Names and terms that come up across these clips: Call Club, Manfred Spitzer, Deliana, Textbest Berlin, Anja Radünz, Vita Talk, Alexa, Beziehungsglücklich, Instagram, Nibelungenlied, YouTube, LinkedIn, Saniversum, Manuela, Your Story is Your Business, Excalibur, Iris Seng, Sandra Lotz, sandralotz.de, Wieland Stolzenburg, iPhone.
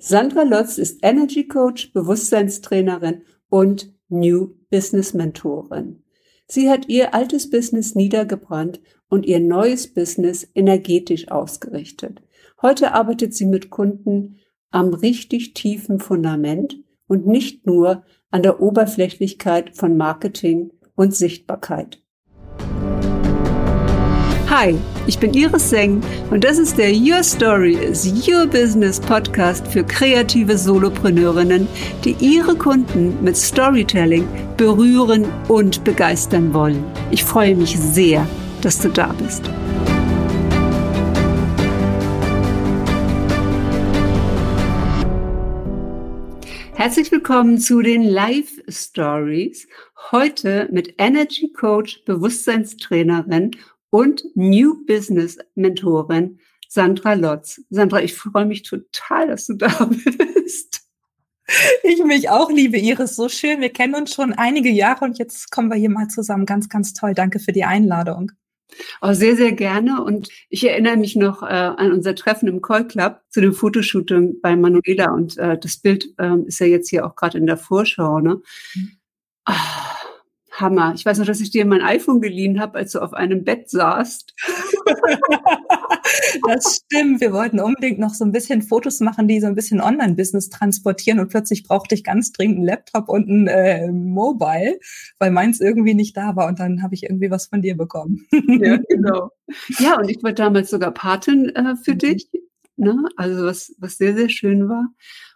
Sandra Lotz ist Energy Coach, Bewusstseinstrainerin und New Business Mentorin. Sie hat ihr altes Business niedergebrannt und ihr neues Business energetisch ausgerichtet. Heute arbeitet sie mit Kunden am richtig tiefen Fundament und nicht nur an der Oberflächlichkeit von Marketing und Sichtbarkeit. Hi, ich bin Iris Seng und das ist der Your Story is Your Business Podcast für kreative Solopreneurinnen, die ihre Kunden mit Storytelling berühren und begeistern wollen. Ich freue mich sehr, dass du da bist. Herzlich willkommen zu den Live-Stories, heute mit Energy Coach, Bewusstseinstrainerin und New Business Mentorin Sandra Lotz. Sandra, ich freue mich total, dass du da bist. Ich mich auch, liebe Iris. So schön. Wir kennen uns schon einige Jahre und jetzt kommen wir hier mal zusammen. Ganz, ganz toll. Danke für die Einladung. Oh, sehr, sehr gerne. Und ich erinnere mich noch an unser Treffen im Call Club zu dem Fotoshooting bei Manuela. Und das Bild ist ja jetzt hier auch gerade in der Vorschau. Ne? Oh. Hammer. Ich weiß noch, dass ich dir mein iPhone geliehen habe, als du auf einem Bett saßt. Das stimmt. Wir wollten unbedingt noch so ein bisschen Fotos machen, die so ein bisschen Online-Business transportieren und plötzlich brauchte ich ganz dringend einen Laptop und ein Mobile, weil meins irgendwie nicht da war und dann habe ich irgendwie was von dir bekommen. Ja, genau. Ja, und ich war damals sogar Patin für dich, ne? Also was sehr, sehr schön war.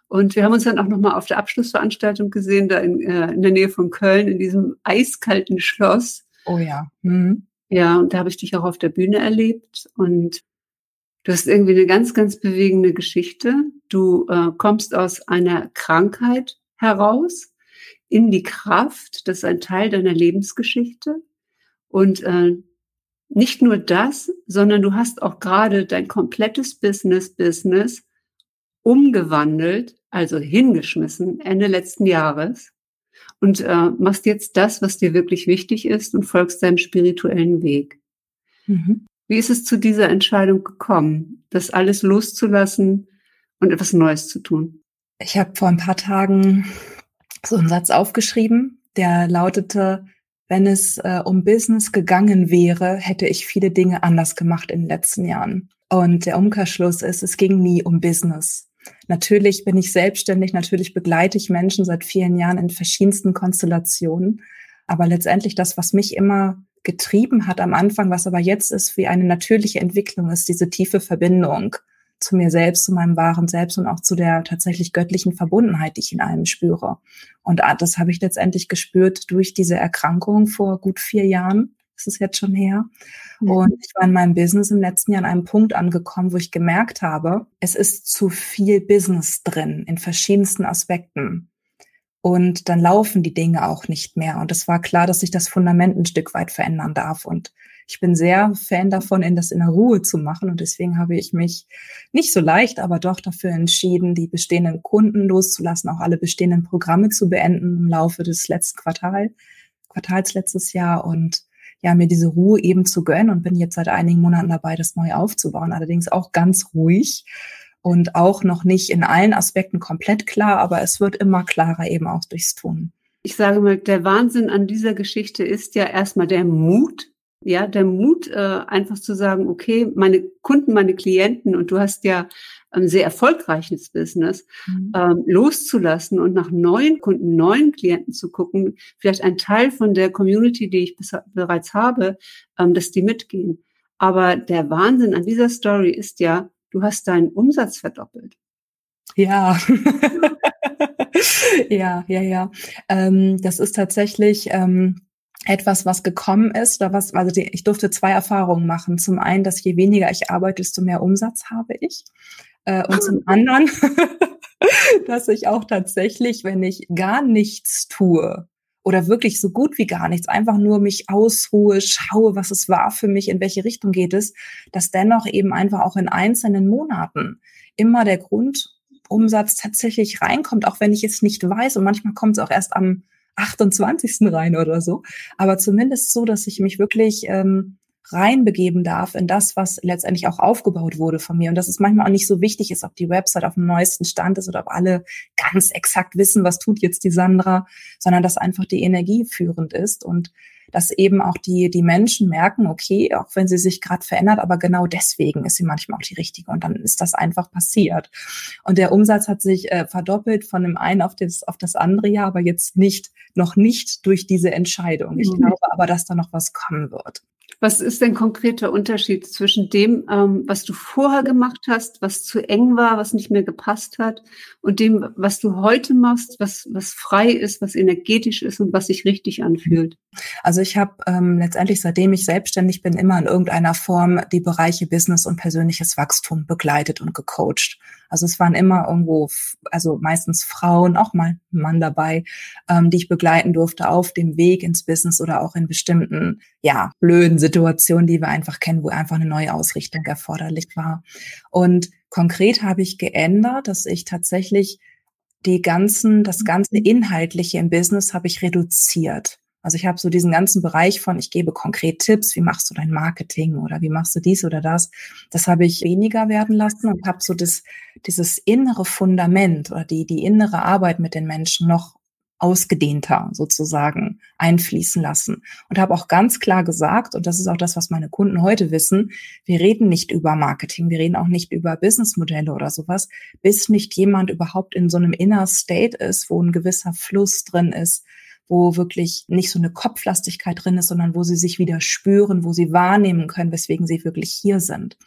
Und wir haben uns dann auch nochmal auf der Abschlussveranstaltung gesehen, da in der Nähe von Köln, in diesem eiskalten Schloss. Oh ja. Mhm. Ja, und da habe ich dich auch auf der Bühne erlebt. Und du hast irgendwie eine ganz, ganz bewegende Geschichte. Du kommst aus einer Krankheit heraus in die Kraft. Das ist ein Teil deiner Lebensgeschichte. Und nicht nur das, sondern du hast auch gerade dein komplettes Business umgewandelt, also hingeschmissen, Ende letzten Jahres und machst jetzt das, was dir wirklich wichtig ist und folgst deinem spirituellen Weg. Mhm. Wie ist es zu dieser Entscheidung gekommen, das alles loszulassen und etwas Neues zu tun? Ich habe vor ein paar Tagen so einen Satz aufgeschrieben, der lautete, wenn es um Business gegangen wäre, hätte ich viele Dinge anders gemacht in den letzten Jahren. Und der Umkehrschluss ist, es ging nie um Business. Natürlich bin ich selbstständig, natürlich begleite ich Menschen seit vielen Jahren in verschiedensten Konstellationen. Aber letztendlich das, was mich immer getrieben hat am Anfang, was aber jetzt ist, wie eine natürliche Entwicklung ist, diese tiefe Verbindung zu mir selbst, zu meinem wahren Selbst und auch zu der tatsächlich göttlichen Verbundenheit, die ich in allem spüre. Und das habe ich letztendlich gespürt durch diese Erkrankung vor gut 4 Jahren. Das ist jetzt schon her. Und ich war in meinem Business im letzten Jahr an einem Punkt angekommen, wo ich gemerkt habe, es ist zu viel Business drin in verschiedensten Aspekten. Und dann laufen die Dinge auch nicht mehr. Und es war klar, dass ich das Fundament ein Stück weit verändern darf. Und ich bin sehr Fan davon, das in der Ruhe zu machen. Und deswegen habe ich mich nicht so leicht, aber doch dafür entschieden, die bestehenden Kunden loszulassen, auch alle bestehenden Programme zu beenden im Laufe des letzten Quartals letztes Jahr. Und ja, mir diese Ruhe eben zu gönnen und bin jetzt seit einigen Monaten dabei, das neu aufzubauen. Allerdings auch ganz ruhig und auch noch nicht in allen Aspekten komplett klar, aber es wird immer klarer eben auch durchs Tun. Ich sage mal, der Wahnsinn an dieser Geschichte ist ja erstmal der Mut. Ja, der Mut, einfach zu sagen, okay, meine Kunden, meine Klienten und du hast ja ein sehr erfolgreiches Business, loszulassen und nach neuen Kunden, neuen Klienten zu gucken, vielleicht ein Teil von der Community, die ich bereits habe, dass die mitgehen. Aber der Wahnsinn an dieser Story ist ja, du hast deinen Umsatz verdoppelt. Ja, ja. Das ist tatsächlich etwas, was gekommen ist, oder was, also ich durfte 2 Erfahrungen machen. Zum einen, dass je weniger ich arbeite, desto mehr Umsatz habe ich. Und zum anderen, dass ich auch tatsächlich, wenn ich gar nichts tue oder wirklich so gut wie gar nichts, einfach nur mich ausruhe, schaue, was es war für mich, in welche Richtung geht es, dass dennoch eben einfach auch in einzelnen Monaten immer der Grundumsatz tatsächlich reinkommt, auch wenn ich es nicht weiß. Und manchmal kommt es auch erst am 28. rein oder so. Aber zumindest so, dass ich mich wirklich reinbegeben darf in das, was letztendlich auch aufgebaut wurde von mir. Und dass es manchmal auch nicht so wichtig ist, ob die Website auf dem neuesten Stand ist oder ob alle ganz exakt wissen, was tut jetzt die Sandra, sondern dass einfach die Energie führend ist und dass eben auch die Menschen merken, okay, auch wenn sie sich gerade verändert, aber genau deswegen ist sie manchmal auch die richtige. Und dann ist das einfach passiert. Und der Umsatz hat sich verdoppelt von dem einen auf das andere Jahr, aber jetzt noch nicht durch diese Entscheidung. Ich glaube aber, dass da noch was kommen wird. Was ist denn konkreter Unterschied zwischen dem, was du vorher gemacht hast, was zu eng war, was nicht mehr gepasst hat, und dem, was du heute machst, was frei ist, was energetisch ist und was sich richtig anfühlt? Also ich habe letztendlich, seitdem ich selbstständig bin, immer in irgendeiner Form die Bereiche Business und persönliches Wachstum begleitet und gecoacht. Also es waren immer irgendwo, also meistens Frauen, auch mal ein Mann dabei, die ich begleiten durfte auf dem Weg ins Business oder auch in bestimmten, ja, blöden Situationen, die wir einfach kennen, wo einfach eine neue Ausrichtung erforderlich war. Und konkret habe ich geändert, dass ich tatsächlich das ganze Inhaltliche im Business habe ich reduziert. Also ich habe so diesen ganzen Bereich von, ich gebe konkret Tipps, wie machst du dein Marketing oder wie machst du dies oder das, das habe ich weniger werden lassen und habe so dieses innere Fundament oder die innere Arbeit mit den Menschen noch ausgedehnter sozusagen einfließen lassen. Und habe auch ganz klar gesagt, und das ist auch das, was meine Kunden heute wissen, wir reden nicht über Marketing, wir reden auch nicht über Businessmodelle oder sowas, bis nicht jemand überhaupt in so einem Inner State ist, wo ein gewisser Fluss drin ist, wo wirklich nicht so eine Kopflastigkeit drin ist, sondern wo sie sich wieder spüren, wo sie wahrnehmen können, weswegen sie wirklich hier sind.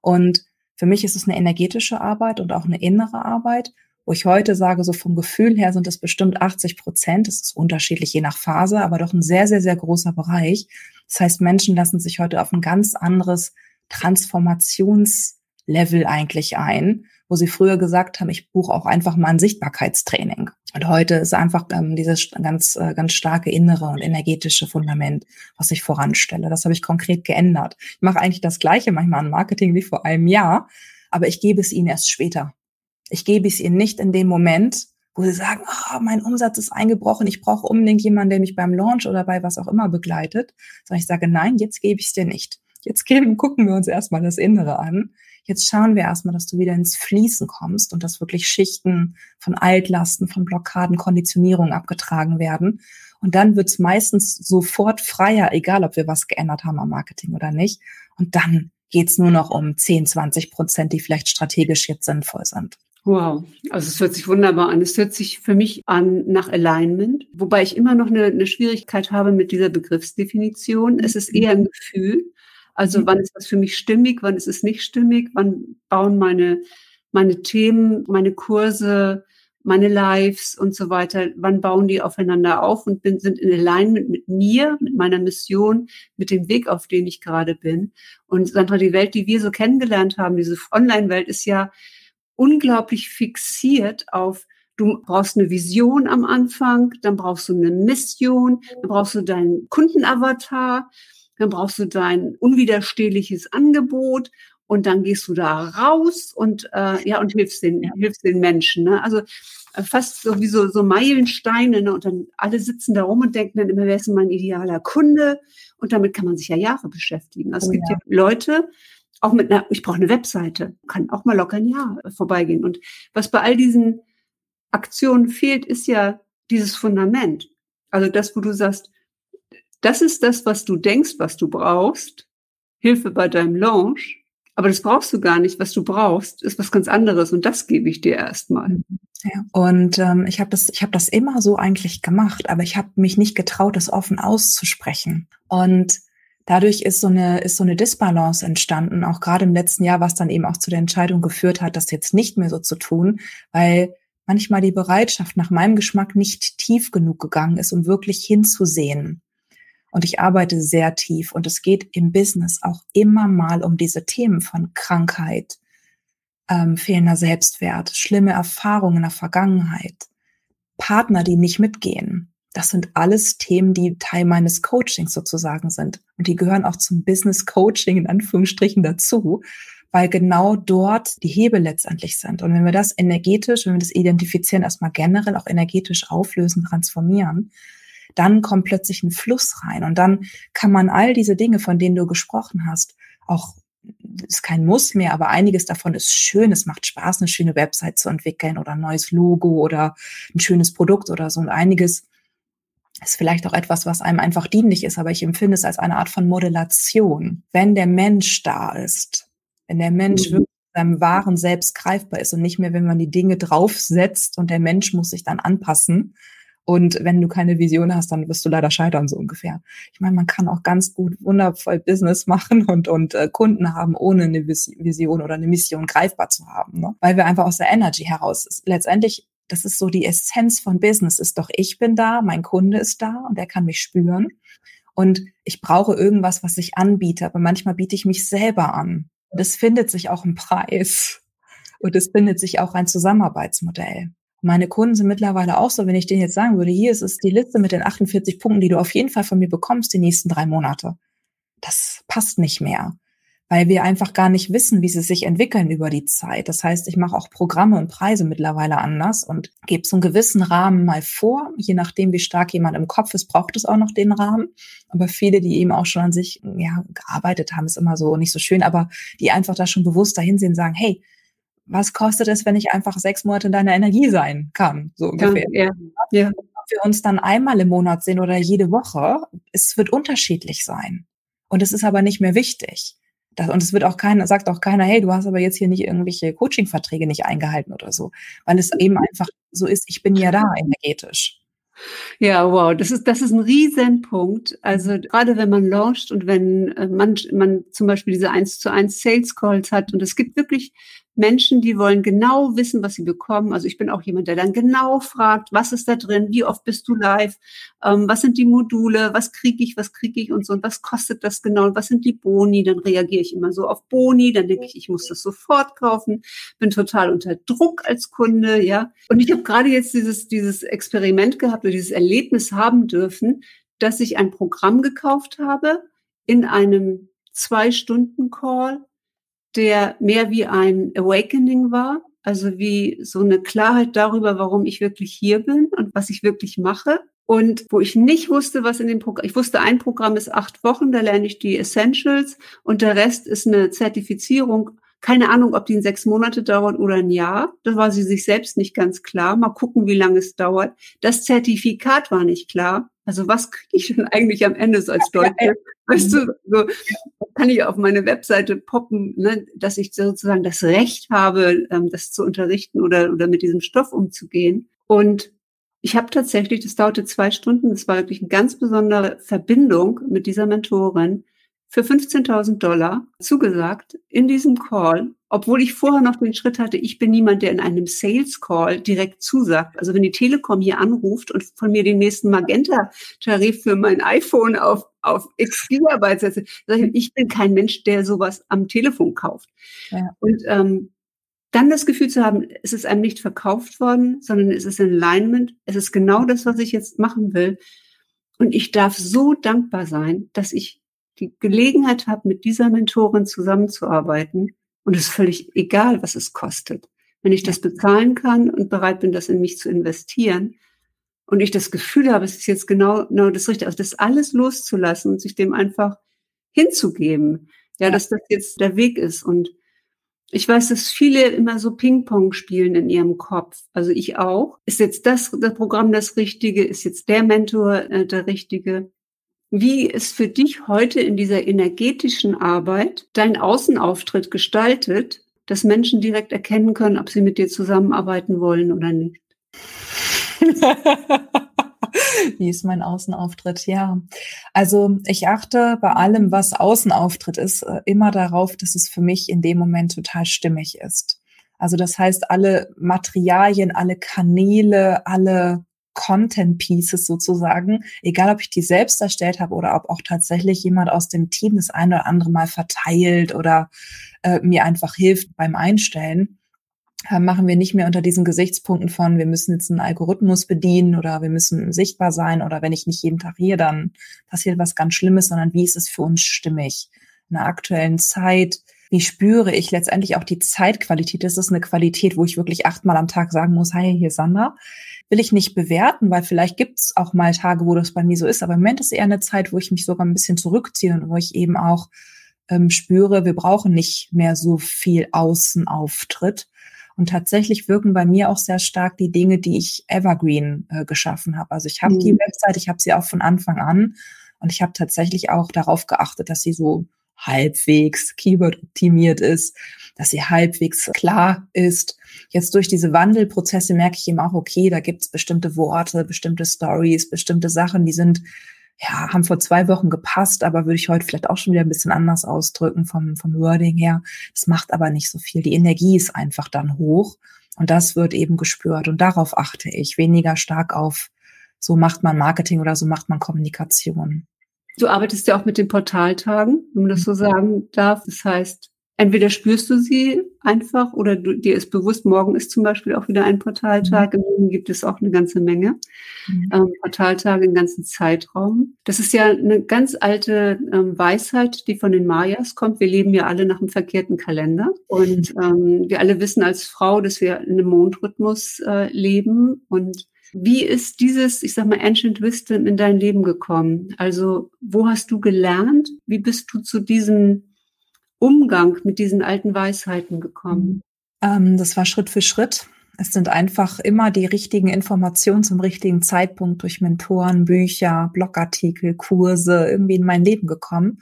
Und für mich ist es eine energetische Arbeit und auch eine innere Arbeit, wo ich heute sage, so vom Gefühl her sind es bestimmt 80%. Das ist unterschiedlich je nach Phase, aber doch ein sehr, sehr, sehr großer Bereich. Das heißt, Menschen lassen sich heute auf ein ganz anderes Transformationslevel eigentlich ein, wo sie früher gesagt haben, ich buche auch einfach mal ein Sichtbarkeitstraining. Und heute ist einfach dieses ganz, ganz starke innere und energetische Fundament, was ich voranstelle. Das habe ich konkret geändert. Ich mache eigentlich das Gleiche manchmal an Marketing wie vor einem Jahr, aber ich gebe es ihnen erst später. Ich gebe es ihnen nicht in dem Moment, wo sie sagen, oh, mein Umsatz ist eingebrochen, ich brauche unbedingt jemanden, der mich beim Launch oder bei was auch immer begleitet. Sondern ich sage, nein, jetzt gebe ich es dir nicht. Jetzt gucken wir uns erstmal das Innere an. Jetzt schauen wir erstmal, dass du wieder ins Fließen kommst und dass wirklich Schichten von Altlasten, von Blockaden, Konditionierung abgetragen werden. Und dann wird's meistens sofort freier, egal ob wir was geändert haben am Marketing oder nicht. Und dann geht's nur noch um 10-20%, die vielleicht strategisch jetzt sinnvoll sind. Wow, also es hört sich wunderbar an. Es hört sich für mich an nach Alignment, wobei ich immer noch eine Schwierigkeit habe mit dieser Begriffsdefinition. Es ist eher ein Gefühl. Also wann ist das für mich stimmig, wann ist es nicht stimmig, wann bauen meine Themen, meine Kurse, meine Lives und so weiter, wann bauen die aufeinander auf und sind in Alignment mit mir, mit meiner Mission, mit dem Weg, auf den ich gerade bin. Und Sandra, die Welt, die wir so kennengelernt haben, diese Online-Welt, ist ja unglaublich fixiert auf: Du brauchst eine Vision am Anfang, dann brauchst du eine Mission, dann brauchst du deinen Kundenavatar, dann brauchst du dein unwiderstehliches Angebot und dann gehst du da raus und und hilfst den Menschen. Ne? Also fast so wie so Meilensteine, ne? Und dann alle sitzen da rum und denken dann immer, wer ist denn mein idealer Kunde? Und damit kann man sich ja Jahre beschäftigen. Also es gibt ja Leute, auch mit einer, ich brauche eine Webseite, kann auch mal locker ein Jahr vorbeigehen. Und was bei all diesen Aktionen fehlt, ist ja dieses Fundament. Also das, wo du sagst, das ist das, was du denkst, was du brauchst. Hilfe bei deinem Launch. Aber das brauchst du gar nicht. Was du brauchst, ist was ganz anderes. Und das gebe ich dir erstmal. Ja. Und ich habe das immer so eigentlich gemacht. Aber ich habe mich nicht getraut, das offen auszusprechen. Und dadurch ist so eine Disbalance entstanden. Auch gerade im letzten Jahr, was dann eben auch zu der Entscheidung geführt hat, das jetzt nicht mehr so zu tun. Weil manchmal die Bereitschaft nach meinem Geschmack nicht tief genug gegangen ist, um wirklich hinzusehen. Und ich arbeite sehr tief und es geht im Business auch immer mal um diese Themen von Krankheit, fehlender Selbstwert, schlimme Erfahrungen in der Vergangenheit, Partner, die nicht mitgehen. Das sind alles Themen, die Teil meines Coachings sozusagen sind. Und die gehören auch zum Business Coaching in Anführungsstrichen dazu, weil genau dort die Hebel letztendlich sind. Und wenn wir das energetisch, wenn wir das identifizieren, erstmal generell auch energetisch auflösen, transformieren, dann kommt plötzlich ein Fluss rein und dann kann man all diese Dinge, von denen du gesprochen hast, auch, ist kein Muss mehr, aber einiges davon ist schön, es macht Spaß, eine schöne Website zu entwickeln oder ein neues Logo oder ein schönes Produkt oder so, und einiges ist vielleicht auch etwas, was einem einfach dienlich ist, aber ich empfinde es als eine Art von Modellation. Wenn der Mensch da ist, wenn der Mensch wirklich seinem wahren Selbst greifbar ist und nicht mehr, wenn man die Dinge draufsetzt und der Mensch muss sich dann anpassen, und wenn du keine Vision hast, dann wirst du leider scheitern, so ungefähr. Ich meine, man kann auch ganz gut wundervoll Business machen und Kunden haben, ohne eine Vision oder eine Mission greifbar zu haben, ne? Weil wir einfach aus der Energy heraus ist. Letztendlich, das ist so die Essenz von Business, ist doch, ich bin da, mein Kunde ist da und er kann mich spüren. Und ich brauche irgendwas, was ich anbiete, aber manchmal biete ich mich selber an. Und es findet sich auch ein Preis und es findet sich auch ein Zusammenarbeitsmodell. Meine Kunden sind mittlerweile auch so, wenn ich denen jetzt sagen würde, hier ist es die Liste mit den 48 Punkten, die du auf jeden Fall von mir bekommst die nächsten 3 Monate. Das passt nicht mehr, weil wir einfach gar nicht wissen, wie sie sich entwickeln über die Zeit. Das heißt, ich mache auch Programme und Preise mittlerweile anders und gebe so einen gewissen Rahmen mal vor. Je nachdem, wie stark jemand im Kopf ist, braucht es auch noch den Rahmen. Aber viele, die eben auch schon an sich gearbeitet haben, ist immer so nicht so schön, aber die einfach da schon bewusst dahin sehen und sagen, hey, was kostet es, wenn ich einfach 6 Monate in deiner Energie sein kann, so ungefähr. Ja, ja. Ob wir uns dann einmal im Monat sehen oder jede Woche, es wird unterschiedlich sein. Und es ist aber nicht mehr wichtig. Und es wird auch keiner, sagt auch keiner, hey, du hast aber jetzt hier nicht irgendwelche Coaching-Verträge nicht eingehalten oder so. Weil es eben einfach so ist, ich bin ja da energetisch. Ja, wow, das ist ein Riesenpunkt. Also gerade wenn man launcht und wenn man zum Beispiel diese 1:1 Sales Calls hat, und es gibt wirklich Menschen, die wollen genau wissen, was sie bekommen. Also ich bin auch jemand, der dann genau fragt, was ist da drin, wie oft bist du live, was sind die Module, was kriege ich und so, und was kostet das genau, was sind die Boni, dann reagiere ich immer so auf Boni, dann denke ich muss das sofort kaufen, bin total unter Druck als Kunde, ja. Und ich habe gerade jetzt dieses Experiment gehabt oder dieses Erlebnis haben dürfen, dass ich ein Programm gekauft habe in einem 2-Stunden-Call, der mehr wie ein Awakening war, also wie so eine Klarheit darüber, warum ich wirklich hier bin und was ich wirklich mache. Und wo ich nicht wusste, was in dem Programm, ich wusste, ein Programm ist 8 Wochen, da lerne ich die Essentials und der Rest ist eine Zertifizierung. Keine Ahnung, ob die in 6 Monate dauert oder ein Jahr. Da war sie sich selbst nicht ganz klar. Mal gucken, wie lange es dauert. Das Zertifikat war nicht klar. Also was kriege ich denn eigentlich am Ende so als Deutsche? Ja, weißt du, so kann ich auf meine Webseite poppen, ne, dass ich sozusagen das Recht habe, das zu unterrichten oder mit diesem Stoff umzugehen. Und ich habe tatsächlich, das dauerte 2 Stunden, das war wirklich eine ganz besondere Verbindung mit dieser Mentorin, für $15.000 zugesagt in diesem Call, obwohl ich vorher noch den Schritt hatte, ich bin niemand, der in einem Sales-Call direkt zusagt. Also wenn die Telekom hier anruft und von mir den nächsten Magenta-Tarif für mein iPhone auf X Gigabyte setze, sage ich bin kein Mensch, der sowas am Telefon kauft. Ja. Und dann das Gefühl zu haben, es ist einem nicht verkauft worden, sondern es ist in Alignment, es ist genau das, was ich jetzt machen will. Und ich darf so dankbar sein, dass ich die Gelegenheit habe, mit dieser Mentorin zusammenzuarbeiten, und es ist völlig egal, was es kostet. Wenn ich das bezahlen kann und bereit bin, das in mich zu investieren und ich das Gefühl habe, es ist jetzt genau das Richtige, also das alles loszulassen und sich dem einfach hinzugeben, ja, dass das jetzt der Weg ist. Und ich weiß, dass viele immer so Ping-Pong spielen in ihrem Kopf. Also ich auch. Ist jetzt das Programm das Richtige? Ist jetzt der Mentor der Richtige? Wie ist für dich heute in dieser energetischen Arbeit dein Außenauftritt gestaltet, dass Menschen direkt erkennen können, ob sie mit dir zusammenarbeiten wollen oder nicht? Wie ist mein Außenauftritt? Ja, also ich achte bei allem, was Außenauftritt ist, immer darauf, dass es für mich in dem Moment total stimmig ist. Also das heißt, alle Materialien, alle Kanäle, alle Content-Pieces sozusagen, egal ob ich die selbst erstellt habe oder ob auch tatsächlich jemand aus dem Team das eine oder andere Mal verteilt oder mir einfach hilft beim Einstellen, machen wir nicht mehr unter diesen Gesichtspunkten von, wir müssen jetzt einen Algorithmus bedienen oder wir müssen sichtbar sein oder wenn ich nicht jeden Tag hier, dann passiert was ganz Schlimmes, sondern wie ist es für uns stimmig in der aktuellen Zeit? Wie spüre ich letztendlich auch die Zeitqualität? Das ist eine Qualität, wo ich wirklich 8-mal am Tag sagen muss, hi, hier ist Sandra. will ich nicht bewerten, weil vielleicht gibt es auch mal Tage, wo das bei mir so ist, aber im Moment ist eher eine Zeit, wo ich mich sogar ein bisschen zurückziehe und wo ich eben auch spüre, wir brauchen nicht mehr so viel Außenauftritt. Und tatsächlich wirken bei mir auch sehr stark die Dinge, die ich evergreen geschaffen habe. Also ich habe die Website, ich habe sie auch von Anfang an und ich habe tatsächlich auch darauf geachtet, dass sie so halbwegs Keyword-optimiert ist, dass sie halbwegs klar ist. Jetzt durch diese Wandelprozesse merke ich eben auch, okay, da gibt es bestimmte Worte, bestimmte Stories, bestimmte Sachen, die sind, ja, haben vor 2 Wochen gepasst, aber würde ich heute vielleicht auch schon wieder ein bisschen anders ausdrücken vom Wording her. Das macht aber nicht so viel. Die Energie ist einfach dann hoch und das wird eben gespürt und darauf achte ich weniger stark auf, so macht man Marketing oder so macht man Kommunikation. Du arbeitest ja auch mit den Portaltagen, wenn man das so sagen darf. Das heißt, entweder spürst du sie einfach oder dir ist bewusst, morgen ist zum Beispiel auch wieder ein Portaltag. Im Juni gibt es auch eine ganze Menge Portaltage im ganzen Zeitraum. Das ist ja eine ganz alte Weisheit, die von den Mayas kommt. Wir leben ja alle nach einem verkehrten Kalender. Und wir alle wissen als Frau, dass wir in einem Mondrhythmus leben. Und wie ist dieses, ich sag mal, Ancient Wisdom in dein Leben gekommen? Also, wo hast du gelernt? Wie bist du zu diesem Umgang mit diesen alten Weisheiten gekommen? Das war Schritt für Schritt. Es sind einfach immer die richtigen Informationen zum richtigen Zeitpunkt durch Mentoren, Bücher, Blogartikel, Kurse irgendwie in mein Leben gekommen.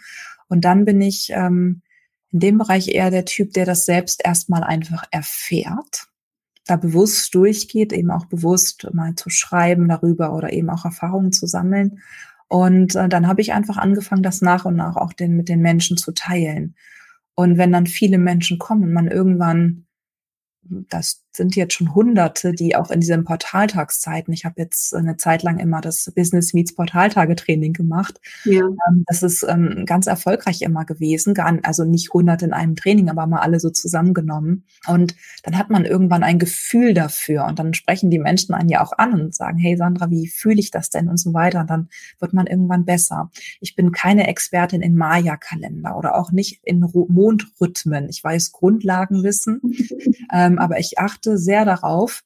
Und dann bin ich in dem Bereich eher der Typ, der das selbst erstmal einfach erfährt, da bewusst durchgeht, eben auch bewusst mal zu schreiben darüber oder eben auch Erfahrungen zu sammeln. Und dann habe ich einfach angefangen, das nach und nach auch mit den Menschen zu teilen. Und wenn dann viele Menschen kommen und man irgendwann, das sind jetzt schon Hunderte, die auch in diesen Portaltagszeiten, ich habe jetzt eine Zeit lang immer das Business Meets Portaltage-Training gemacht. Ja. Das ist ganz erfolgreich immer gewesen, also nicht 100 in einem Training, aber mal alle so zusammengenommen. Und dann hat man irgendwann ein Gefühl dafür und dann sprechen die Menschen einen ja auch an und sagen, hey Sandra, wie fühle ich das denn und so weiter. Und dann wird man irgendwann besser. Ich bin keine Expertin in Maya-Kalender oder auch nicht in Mondrhythmen. Ich weiß Grundlagenwissen, aber ich achte sehr darauf,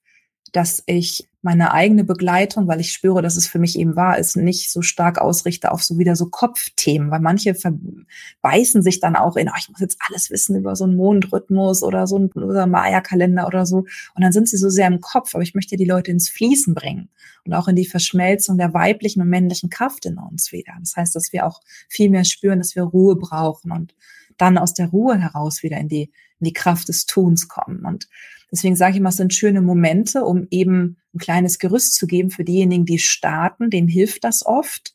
dass ich meine eigene Begleitung, weil ich spüre, dass es für mich eben wahr ist, nicht so stark ausrichte auf so wieder so Kopfthemen, weil manche verbeißen sich dann auch in, ich muss jetzt alles wissen über so einen Mondrhythmus oder so einen Maya-Kalender oder so und dann sind sie so sehr im Kopf, aber ich möchte die Leute ins Fließen bringen und auch in die Verschmelzung der weiblichen und männlichen Kraft in uns wieder. Das heißt, dass wir auch viel mehr spüren, dass wir Ruhe brauchen und dann aus der Ruhe heraus wieder in die Kraft des Tuns kommen. Und deswegen sage ich immer, es sind schöne Momente, um eben ein kleines Gerüst zu geben für diejenigen, die starten. Denen hilft das oft.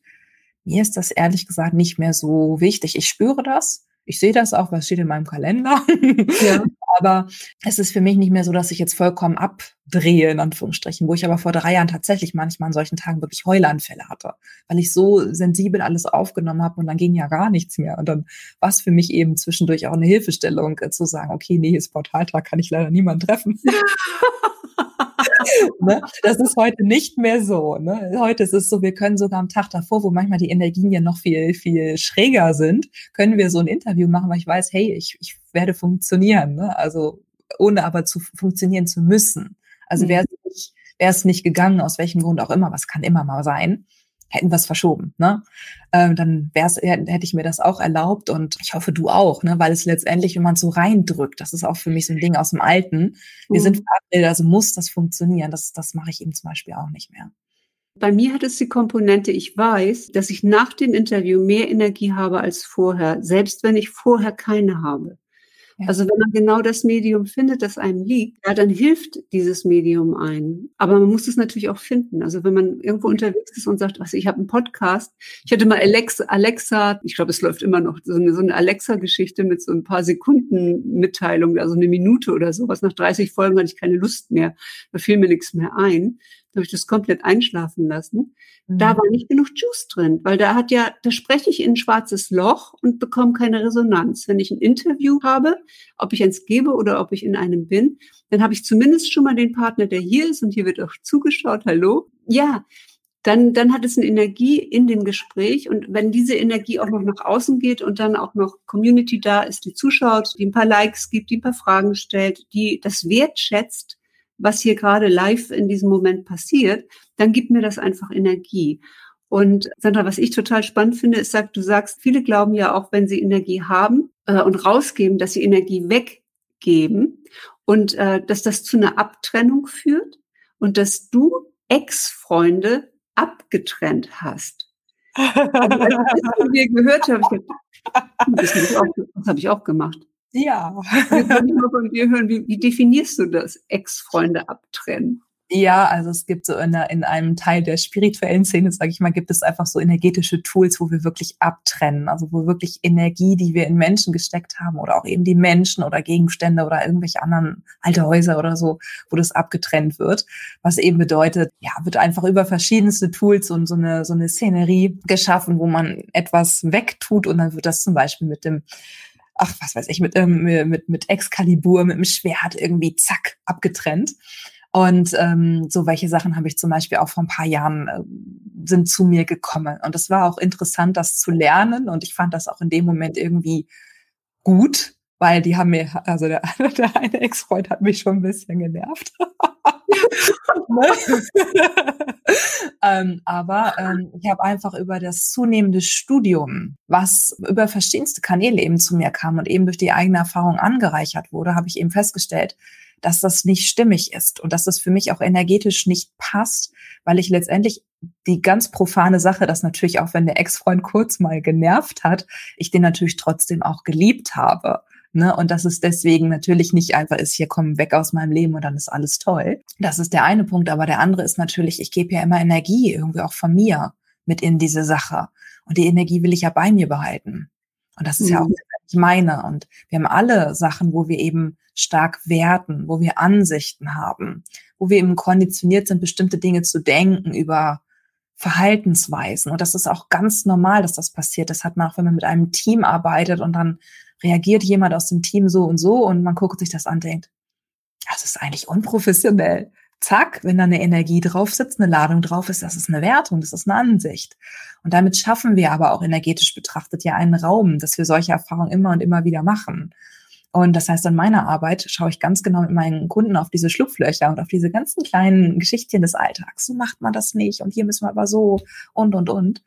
Mir ist das ehrlich gesagt nicht mehr so wichtig. Ich spüre das. Ich sehe das auch, was steht in meinem Kalender. Ja. Aber es ist für mich nicht mehr so, dass ich jetzt vollkommen abdrehe, in Anführungsstrichen, wo ich aber vor 3 Jahren tatsächlich manchmal an solchen Tagen wirklich Heulanfälle hatte, weil ich so sensibel alles aufgenommen habe und dann ging ja gar nichts mehr. Und dann war es für mich eben zwischendurch auch eine Hilfestellung, zu sagen, okay, nee, ist Portaltag, kann ich leider niemanden treffen. Ne? Das ist heute nicht mehr so. Ne? Heute ist es so, wir können sogar am Tag davor, wo manchmal die Energien ja noch viel, viel schräger sind, können wir so ein Interview machen, weil ich weiß, hey, ich werde funktionieren. Ne? Also ohne aber zu funktionieren zu müssen. Also wäre es nicht gegangen, aus welchem Grund auch immer, was kann immer mal sein, hätten wir es verschoben. Ne? Dann hätte ich mir das auch erlaubt und ich hoffe, du auch, ne? Weil es letztendlich, wenn man so reindrückt, das ist auch für mich so ein Ding aus dem Alten, wir sind verabredet, also muss das funktionieren, das mache ich eben zum Beispiel auch nicht mehr. Bei mir hat es die Komponente, ich weiß, dass ich nach dem Interview mehr Energie habe als vorher, selbst wenn ich vorher keine habe. Ja. Also wenn man genau das Medium findet, das einem liegt, ja, dann hilft dieses Medium einem. Aber man muss es natürlich auch finden. Also wenn man irgendwo unterwegs ist und sagt, also ich habe einen Podcast. Ich hatte mal Alexa, ich glaube, es läuft immer noch, so eine Alexa-Geschichte mit so ein paar Sekunden-Mitteilung, also eine Minute oder sowas. Nach 30 Folgen hatte ich keine Lust mehr, da fiel mir nichts mehr ein. Da habe ich das komplett einschlafen lassen. Mhm. Da war nicht genug Juice drin, weil da spreche ich in ein schwarzes Loch und bekomme keine Resonanz. Wenn ich ein Interview habe, ob ich eins gebe oder ob ich in einem bin, dann habe ich zumindest schon mal den Partner, der hier ist und hier wird auch zugeschaut. Hallo? Ja. Dann hat es eine Energie in dem Gespräch und wenn diese Energie auch noch nach außen geht und dann auch noch Community da ist, die zuschaut, die ein paar Likes gibt, die ein paar Fragen stellt, die das wertschätzt, was hier gerade live in diesem Moment passiert, dann gibt mir das einfach Energie. Und Sandra, was ich total spannend finde, ist, du sagst, viele glauben ja auch, wenn sie Energie haben und rausgeben, dass sie Energie weggeben und dass das zu einer Abtrennung führt und dass du Ex-Freunde abgetrennt hast. Also, als ich das von dir gehört habe, ich gedacht, das habe ich auch gemacht. Ja. Wir können nur von dir hören, wie definierst du das, Ex-Freunde abtrennen? Ja, also es gibt so in einem Teil der spirituellen Szene, sage ich mal, gibt es einfach so energetische Tools, wo wir wirklich abtrennen, also wo wirklich Energie, die wir in Menschen gesteckt haben oder auch eben die Menschen oder Gegenstände oder irgendwelche anderen alte Häuser oder so, wo das abgetrennt wird, was eben bedeutet, ja, wird einfach über verschiedenste Tools und so eine Szenerie geschaffen, wo man etwas wegtut und dann wird das zum Beispiel mit dem mit Excalibur, mit dem Schwert irgendwie zack abgetrennt. Und so welche Sachen habe ich zum Beispiel auch vor ein paar Jahren sind zu mir gekommen. Und es war auch interessant, das zu lernen. Und ich fand das auch in dem Moment irgendwie gut, weil die haben mir, also der eine Ex-Freund hat mich schon ein bisschen genervt. Aber ich habe einfach über das zunehmende Studium, was über verschiedenste Kanäle eben zu mir kam und eben durch die eigene Erfahrung angereichert wurde, habe ich eben festgestellt, dass das nicht stimmig ist und dass das für mich auch energetisch nicht passt, weil ich letztendlich die ganz profane Sache, dass natürlich auch wenn der Ex-Freund kurz mal genervt hat, ich den natürlich trotzdem auch geliebt habe. Ne? Und dass es deswegen natürlich nicht einfach ist, hier komm weg aus meinem Leben und dann ist alles toll. Das ist der eine Punkt, aber der andere ist natürlich, ich gebe ja immer Energie irgendwie auch von mir mit in diese Sache. Und die Energie will ich ja bei mir behalten. Und das ist ja auch meine. Und wir haben alle Sachen, wo wir eben stark werten, wo wir Ansichten haben, wo wir eben konditioniert sind, bestimmte Dinge zu denken über Verhaltensweisen. Und das ist auch ganz normal, dass das passiert. Das hat man auch, wenn man mit einem Team arbeitet und dann reagiert jemand aus dem Team so und man guckt sich das an und denkt, das ist eigentlich unprofessionell. Zack, wenn da eine Energie drauf sitzt, eine Ladung drauf ist, das ist eine Wertung, das ist eine Ansicht. Und damit schaffen wir aber auch energetisch betrachtet ja einen Raum, dass wir solche Erfahrungen immer und immer wieder machen. Und das heißt, in meiner Arbeit schaue ich ganz genau mit meinen Kunden auf diese Schlupflöcher und auf diese ganzen kleinen Geschichtchen des Alltags. So macht man das nicht und hier müssen wir aber so und. Und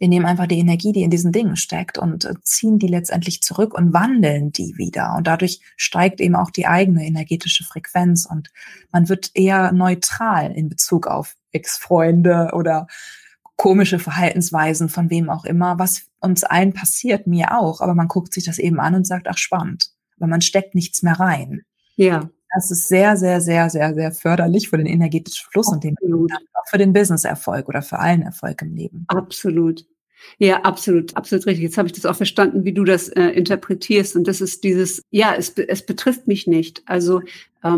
wir nehmen einfach die Energie, die in diesen Dingen steckt und ziehen die letztendlich zurück und wandeln die wieder. Und dadurch steigt eben auch die eigene energetische Frequenz und man wird eher neutral in Bezug auf Ex-Freunde oder komische Verhaltensweisen von wem auch immer, was uns allen passiert, mir auch. Aber man guckt sich das eben an und sagt, ach spannend, aber man steckt nichts mehr rein. Ja. Das ist sehr, sehr, sehr, sehr, sehr förderlich für den energetischen Fluss und den für den Business-Erfolg oder für allen Erfolg im Leben. Absolut. Ja, absolut, absolut richtig. Jetzt habe ich das auch verstanden, wie du das interpretierst. Und das ist dieses, ja, es betrifft mich nicht. Also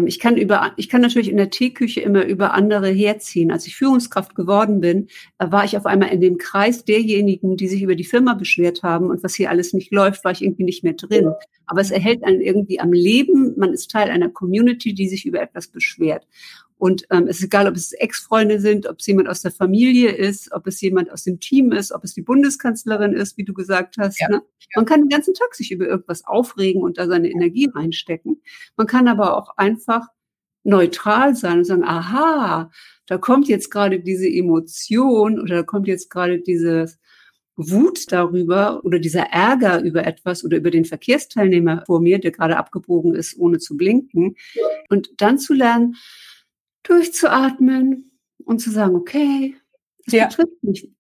ich kann natürlich in der Teeküche immer über andere herziehen. Als ich Führungskraft geworden bin, war ich auf einmal in dem Kreis derjenigen, die sich über die Firma beschwert haben und was hier alles nicht läuft, war ich irgendwie nicht mehr drin. Aber es erhält einen irgendwie am Leben. Man ist Teil einer Community, die sich über etwas beschwert. Und es ist egal, ob es Ex-Freunde sind, ob es jemand aus der Familie ist, ob es jemand aus dem Team ist, ob es die Bundeskanzlerin ist, wie du gesagt hast. Ja. Ne? Man kann den ganzen Tag sich über irgendwas aufregen und da seine Energie reinstecken. Man kann aber auch einfach neutral sein und sagen, aha, da kommt jetzt gerade diese Emotion oder da kommt jetzt gerade dieses Wut darüber oder dieser Ärger über etwas oder über den Verkehrsteilnehmer vor mir, der gerade abgebogen ist, ohne zu blinken. Und dann zu lernen, durchzuatmen und zu sagen, okay,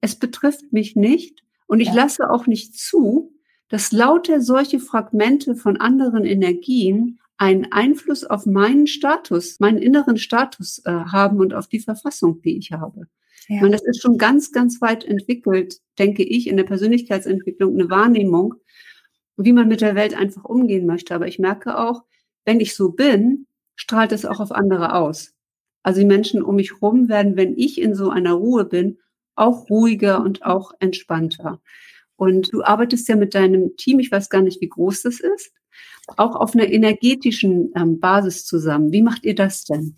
es betrifft mich nicht und ich lasse auch nicht zu, dass lauter solche Fragmente von anderen Energien einen Einfluss auf meinen Status, meinen inneren Status haben und auf die Verfassung, die ich habe. Ja. Und das ist schon ganz, ganz weit entwickelt, denke ich, in der Persönlichkeitsentwicklung eine Wahrnehmung, wie man mit der Welt einfach umgehen möchte. Aber ich merke auch, wenn ich so bin, strahlt es auch auf andere aus. Also die Menschen um mich rum werden, wenn ich in so einer Ruhe bin, auch ruhiger und auch entspannter. Und du arbeitest ja mit deinem Team, ich weiß gar nicht, wie groß das ist, auch auf einer energetischen Basis zusammen. Wie macht ihr das denn?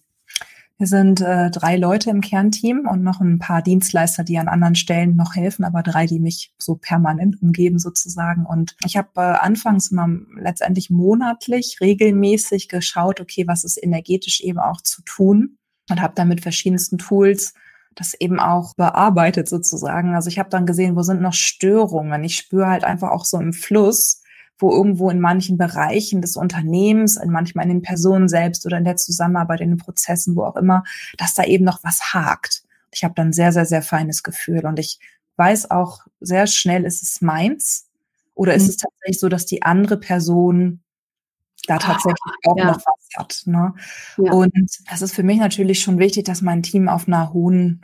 Wir sind 3 Leute im Kernteam und noch ein paar Dienstleister, die an anderen Stellen noch helfen, aber 3, die mich so permanent umgeben sozusagen. Und ich habe anfangs mal letztendlich monatlich regelmäßig geschaut, okay, was ist energetisch eben auch zu tun, und habe dann mit verschiedensten Tools das eben auch bearbeitet sozusagen. Also ich habe dann gesehen, wo sind noch Störungen? Ich spüre halt einfach auch so im Fluss, wo irgendwo in manchen Bereichen des Unternehmens, manchmal in den Personen selbst oder in der Zusammenarbeit, in den Prozessen, wo auch immer, dass da eben noch was hakt. Ich habe dann sehr, sehr, sehr feines Gefühl und ich weiß auch sehr schnell, ist es meins oder ist es tatsächlich so, dass die andere Person da tatsächlich auch noch was hat. Ne? Ja. Und das ist für mich natürlich schon wichtig, dass mein Team auf einem hohen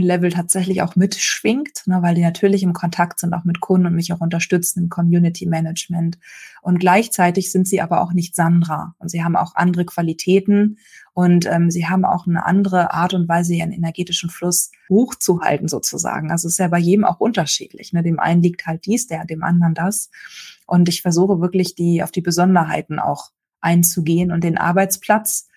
Level tatsächlich auch mitschwingt, ne? Weil die natürlich im Kontakt sind, auch mit Kunden und mich auch unterstützen im Community-Management. Und gleichzeitig sind sie aber auch nicht Sandra. Und sie haben auch andere Qualitäten und sie haben auch eine andere Art und Weise, ihren energetischen Fluss hochzuhalten sozusagen. Also es ist ja bei jedem auch unterschiedlich. Ne? Dem einen liegt halt dies, dem anderen das. Und ich versuche wirklich, auf die Besonderheiten auch einzugehen und den Arbeitsplatz,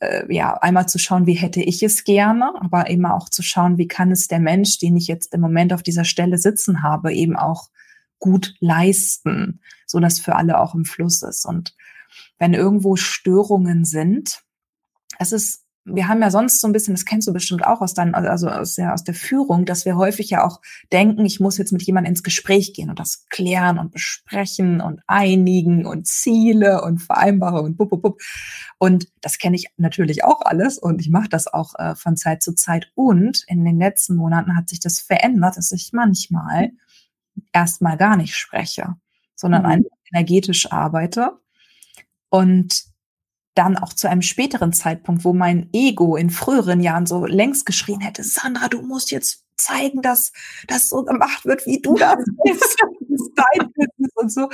einmal zu schauen, wie hätte ich es gerne, aber eben auch zu schauen, wie kann es der Mensch, den ich jetzt im Moment auf dieser Stelle sitzen habe, eben auch gut leisten, so dass für alle auch im Fluss ist. Und wenn irgendwo Störungen sind, wir haben ja sonst so ein bisschen, das kennst du bestimmt auch aus der Führung, dass wir häufig ja auch denken, ich muss jetzt mit jemandem ins Gespräch gehen und das klären und besprechen und einigen und Ziele und Vereinbarungen und Und das kenne ich natürlich auch alles und ich mache das auch von Zeit zu Zeit. Und in den letzten Monaten hat sich das verändert, dass ich manchmal erstmal gar nicht spreche, sondern einfach energetisch arbeite und dann auch zu einem späteren Zeitpunkt, wo mein Ego in früheren Jahren so längst geschrien hätte, Sandra, du musst jetzt zeigen, dass das so gemacht wird, wie du das willst, dein Business und so,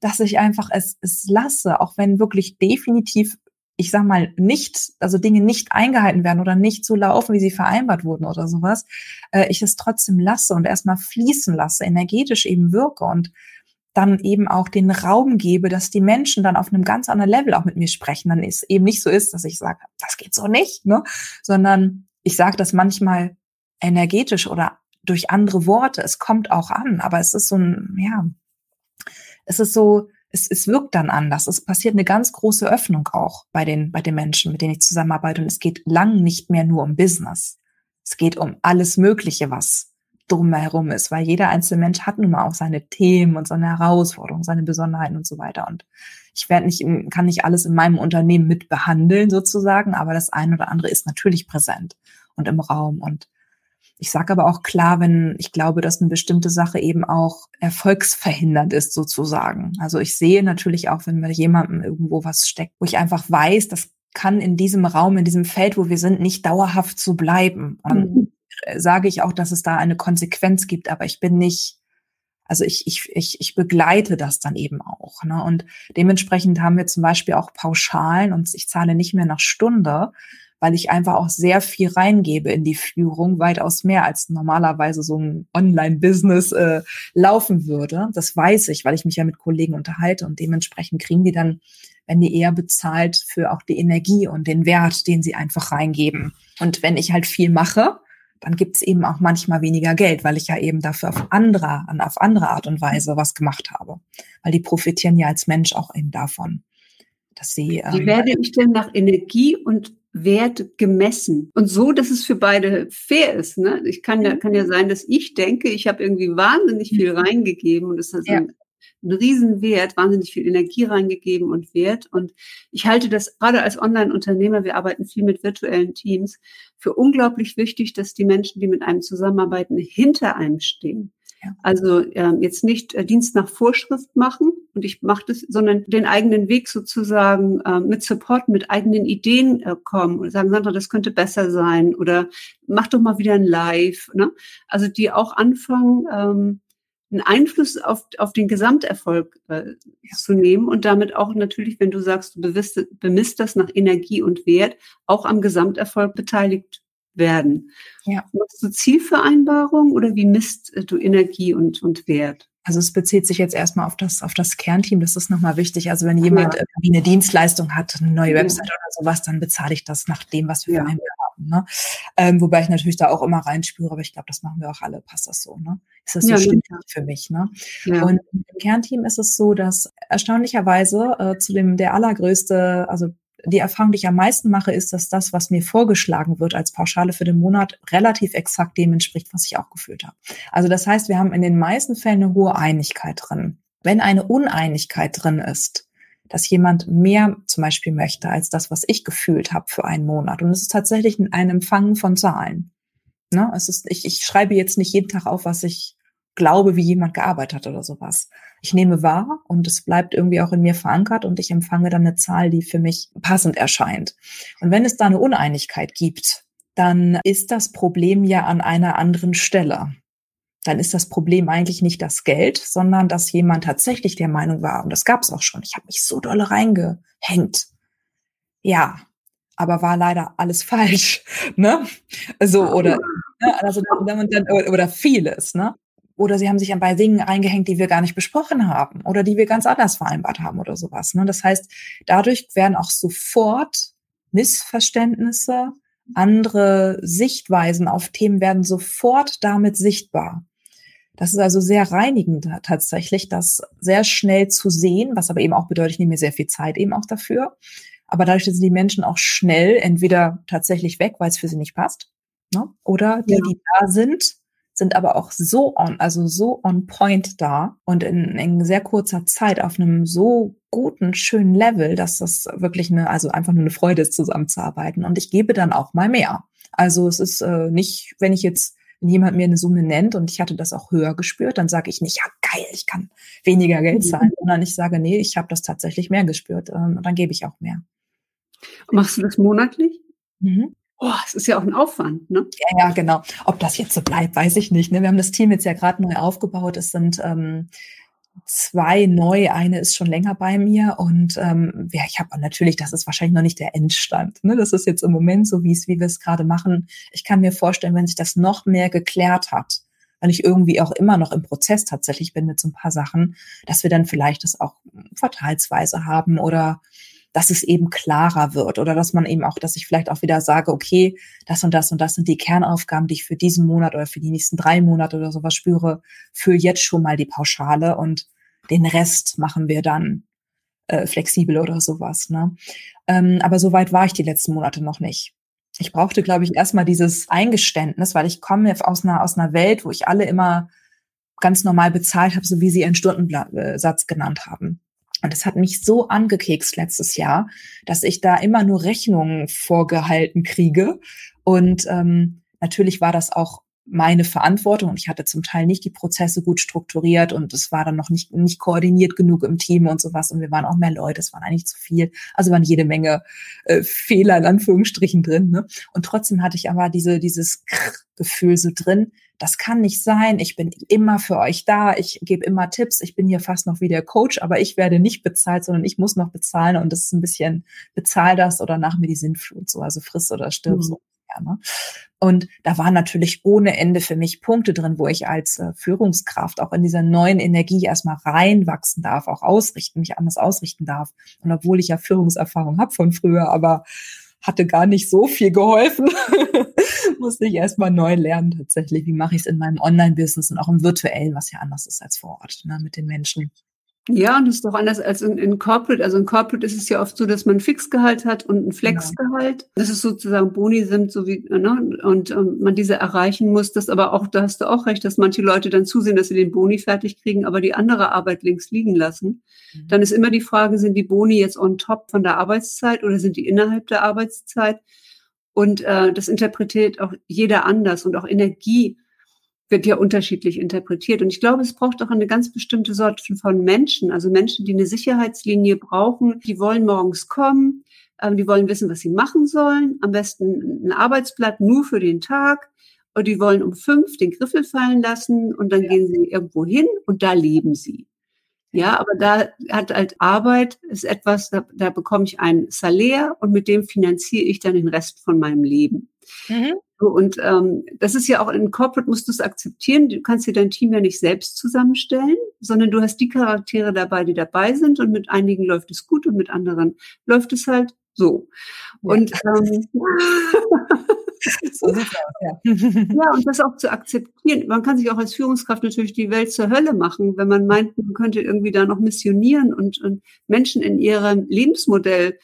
dass ich einfach es lasse, auch wenn wirklich definitiv, ich sag mal, Dinge nicht eingehalten werden oder nicht so laufen, wie sie vereinbart wurden oder sowas, ich es trotzdem lasse und erstmal fließen lasse, energetisch eben wirke und dann eben auch den Raum gebe, dass die Menschen dann auf einem ganz anderen Level auch mit mir sprechen, dann ist eben nicht so ist, dass ich sage, das geht so nicht, ne? Sondern ich sage das manchmal energetisch oder durch andere Worte, es kommt auch an, aber es wirkt dann anders, es passiert eine ganz große Öffnung auch bei den Menschen, mit denen ich zusammenarbeite und es geht lang nicht mehr nur um Business, es geht um alles Mögliche, was drumherum ist, weil jeder einzelne Mensch hat nun mal auch seine Themen und seine Herausforderungen, seine Besonderheiten und so weiter. Und ich kann nicht alles in meinem Unternehmen mit behandeln sozusagen, aber das eine oder andere ist natürlich präsent und im Raum. Und ich sage aber auch klar, wenn ich glaube, dass eine bestimmte Sache eben auch erfolgsverhindernd ist sozusagen. Also ich sehe natürlich auch, wenn bei jemandem irgendwo was steckt, wo ich einfach weiß, das kann in diesem Raum, in diesem Feld, wo wir sind, nicht dauerhaft so bleiben. Und sage ich auch, dass es da eine Konsequenz gibt, aber ich bin nicht, also ich begleite das dann eben auch. Ne? Und dementsprechend haben wir zum Beispiel auch Pauschalen und ich zahle nicht mehr nach Stunde, weil ich einfach auch sehr viel reingebe in die Führung, weitaus mehr als normalerweise so ein Online-Business laufen würde. Das weiß ich, weil ich mich ja mit Kollegen unterhalte und dementsprechend kriegen die dann, wenn die eher bezahlt, für auch die Energie und den Wert, den sie einfach reingeben. Und wenn ich halt viel mache, dann gibt's eben auch manchmal weniger Geld, weil ich ja eben dafür auf andere Art und Weise was gemacht habe. Weil die profitieren ja als Mensch auch eben davon, dass sie... Wie werde ich denn nach Energie und Wert gemessen? Und so, dass es für beide fair ist. Ne? Ich kann ja sein, dass ich denke, ich habe irgendwie wahnsinnig viel reingegeben und das ist ein Riesenwert, wahnsinnig viel Energie reingegeben und Wert. Und ich halte das gerade als Online-Unternehmer, wir arbeiten viel mit virtuellen Teams, für unglaublich wichtig, dass die Menschen, die mit einem zusammenarbeiten, hinter einem stehen. Ja. Also jetzt nicht Dienst nach Vorschrift machen und ich mache das, sondern den eigenen Weg sozusagen mit Support, mit eigenen Ideen kommen und sagen, Sandra, das könnte besser sein oder mach doch mal wieder ein Live. Ne? Also die auch anfangen, einen Einfluss auf den Gesamterfolg zu nehmen und damit auch natürlich, wenn du sagst, du bemisst das nach Energie und Wert, auch am Gesamterfolg beteiligt werden. Ja. Machst du Zielvereinbarungen oder wie misst du Energie und Wert? Also es bezieht sich jetzt erstmal auf das Kernteam, das ist nochmal wichtig. Also wenn jemand eine Dienstleistung hat, eine neue Website oder sowas, dann bezahle ich das nach dem, was wir vereinbart machen. Ne? Wobei ich natürlich da auch immer reinspüre, aber ich glaube, das machen wir auch alle, passt das so, ne? Ist das so stimmig für mich, ne? Ja. Und im Kernteam ist es so, dass erstaunlicherweise der allergrößte, also die Erfahrung, die ich am meisten mache, ist, dass das, was mir vorgeschlagen wird als Pauschale für den Monat, relativ exakt dem entspricht, was ich auch gefühlt habe. Also das heißt, wir haben in den meisten Fällen eine hohe Einigkeit drin. Wenn eine Uneinigkeit drin ist, dass jemand mehr zum Beispiel möchte als das, was ich gefühlt habe für einen Monat, und es ist tatsächlich ein Empfangen von Zahlen. Ne? Es ist, ich schreibe jetzt nicht jeden Tag auf, was ich glaube, wie jemand gearbeitet hat oder sowas. Ich nehme wahr und es bleibt irgendwie auch in mir verankert und ich empfange dann eine Zahl, die für mich passend erscheint. Und wenn es da eine Uneinigkeit gibt, dann ist das Problem ja an einer anderen Stelle. Dann ist das Problem eigentlich nicht das Geld, sondern dass jemand tatsächlich der Meinung war, und das gab es auch schon, ich habe mich so doll reingehängt. Ja, aber war leider alles falsch. Ne? So, oder, ne? Also, oder vieles, ne? Oder sie haben sich an bei Dingen reingehängt, die wir gar nicht besprochen haben oder die wir ganz anders vereinbart haben oder sowas. Ne? Das heißt, dadurch werden auch sofort Missverständnisse, andere Sichtweisen auf Themen werden sofort damit sichtbar. Das ist also sehr reinigend tatsächlich, das sehr schnell zu sehen, was aber eben auch bedeutet, ich nehme mir sehr viel Zeit eben auch dafür. Aber dadurch sind die Menschen auch schnell entweder tatsächlich weg, weil es für sie nicht passt, ne? Oder die, die da sind aber auch so on point da und in sehr kurzer Zeit auf einem so guten, schönen Level, dass das wirklich einfach nur eine Freude ist, zusammenzuarbeiten. Und ich gebe dann auch mal mehr. Also es ist nicht, wenn ich jetzt jemand mir eine Summe nennt und ich hatte das auch höher gespürt, dann sage ich nicht, ja geil, ich kann weniger Geld zahlen, sondern ich sage, nee, ich habe das tatsächlich mehr gespürt und dann gebe ich auch mehr. Machst du das monatlich? Mhm. Oh, es ist ja auch ein Aufwand, ne? Ja, genau. Ob das jetzt so bleibt, weiß ich nicht. Ne? Wir haben das Team jetzt ja gerade neu aufgebaut. Es sind 2 neu. Eine ist schon länger bei mir. Und ich habe natürlich, das ist wahrscheinlich noch nicht der Endstand. Ne? Das ist jetzt im Moment so, wie wir es gerade machen. Ich kann mir vorstellen, wenn sich das noch mehr geklärt hat, weil ich irgendwie auch immer noch im Prozess tatsächlich bin mit so ein paar Sachen, dass wir dann vielleicht das auch quartalsweise haben oder dass es eben klarer wird oder dass man eben auch, dass ich vielleicht auch wieder sage, okay, das und das und das sind die Kernaufgaben, die ich für diesen Monat oder für die nächsten 3 Monate oder sowas spüre, für jetzt schon mal die Pauschale und den Rest machen wir dann flexibel oder sowas. Ne? Aber so weit war ich die letzten Monate noch nicht. Ich brauchte, glaube ich, erstmal dieses Eingeständnis, weil ich komme jetzt aus einer Welt, wo ich alle immer ganz normal bezahlt habe, so wie sie ihren Stundensatz genannt haben. Und das hat mich so angekekst letztes Jahr, dass ich da immer nur Rechnungen vorgehalten kriege. Und natürlich war das auch meine Verantwortung. Und ich hatte zum Teil nicht die Prozesse gut strukturiert und es war dann noch nicht koordiniert genug im Team und sowas. Und wir waren auch mehr Leute, es waren eigentlich zu viel. Also waren jede Menge Fehler in Anführungsstrichen drin. Ne? Und trotzdem hatte ich aber dieses Gefühl so drin, das kann nicht sein, ich bin immer für euch da, ich gebe immer Tipps, ich bin hier fast noch wie der Coach, aber ich werde nicht bezahlt, sondern ich muss noch bezahlen und das ist ein bisschen, bezahl das oder nach mir die Sinnflut, so, also friss oder stirb, so. Ja, ne? Und da waren natürlich ohne Ende für mich Punkte drin, wo ich als Führungskraft auch in dieser neuen Energie erstmal reinwachsen darf, auch ausrichten, mich anders ausrichten darf. Und obwohl ich ja Führungserfahrung habe von früher, aber hatte gar nicht so viel geholfen, musste ich erstmal neu lernen tatsächlich, wie mache ich es in meinem Online-Business und auch im Virtuellen, was ja anders ist als vor Ort, ne, mit den Menschen. Ja, und das ist doch anders als in Corporate. Also in Corporate ist es ja oft so, dass man ein Fixgehalt hat und ein Flexgehalt. Genau. Das ist sozusagen Boni sind, so wie, ne, und man diese erreichen muss. Das aber auch, da hast du auch recht, dass manche Leute dann zusehen, dass sie den Boni fertig kriegen, aber die andere Arbeit links liegen lassen. Mhm. Dann ist immer die Frage, sind die Boni jetzt on top von der Arbeitszeit oder sind die innerhalb der Arbeitszeit? Und das interpretiert auch jeder anders und auch Energie wird ja unterschiedlich interpretiert. Und ich glaube, es braucht auch eine ganz bestimmte Sorte von Menschen. Also Menschen, die eine Sicherheitslinie brauchen, die wollen morgens kommen, die wollen wissen, was sie machen sollen. Am besten ein Arbeitsblatt nur für den Tag. Und die wollen um 5 den Griffel fallen lassen und dann gehen sie irgendwo hin und da leben sie. Ja, aber da hat halt Arbeit, ist etwas, da bekomme ich ein Salär und mit dem finanziere ich dann den Rest von meinem Leben. Mhm. So, und das ist ja auch in Corporate musst du es akzeptieren. Du kannst dir dein Team ja nicht selbst zusammenstellen, sondern du hast die Charaktere dabei, die dabei sind und mit einigen läuft es gut und mit anderen läuft es halt so. Ja. Und So sieht's aus, ja. Ja, und das auch zu akzeptieren. Man kann sich auch als Führungskraft natürlich die Welt zur Hölle machen, wenn man meint, man könnte irgendwie da noch missionieren und Menschen in ihrem Lebensmodell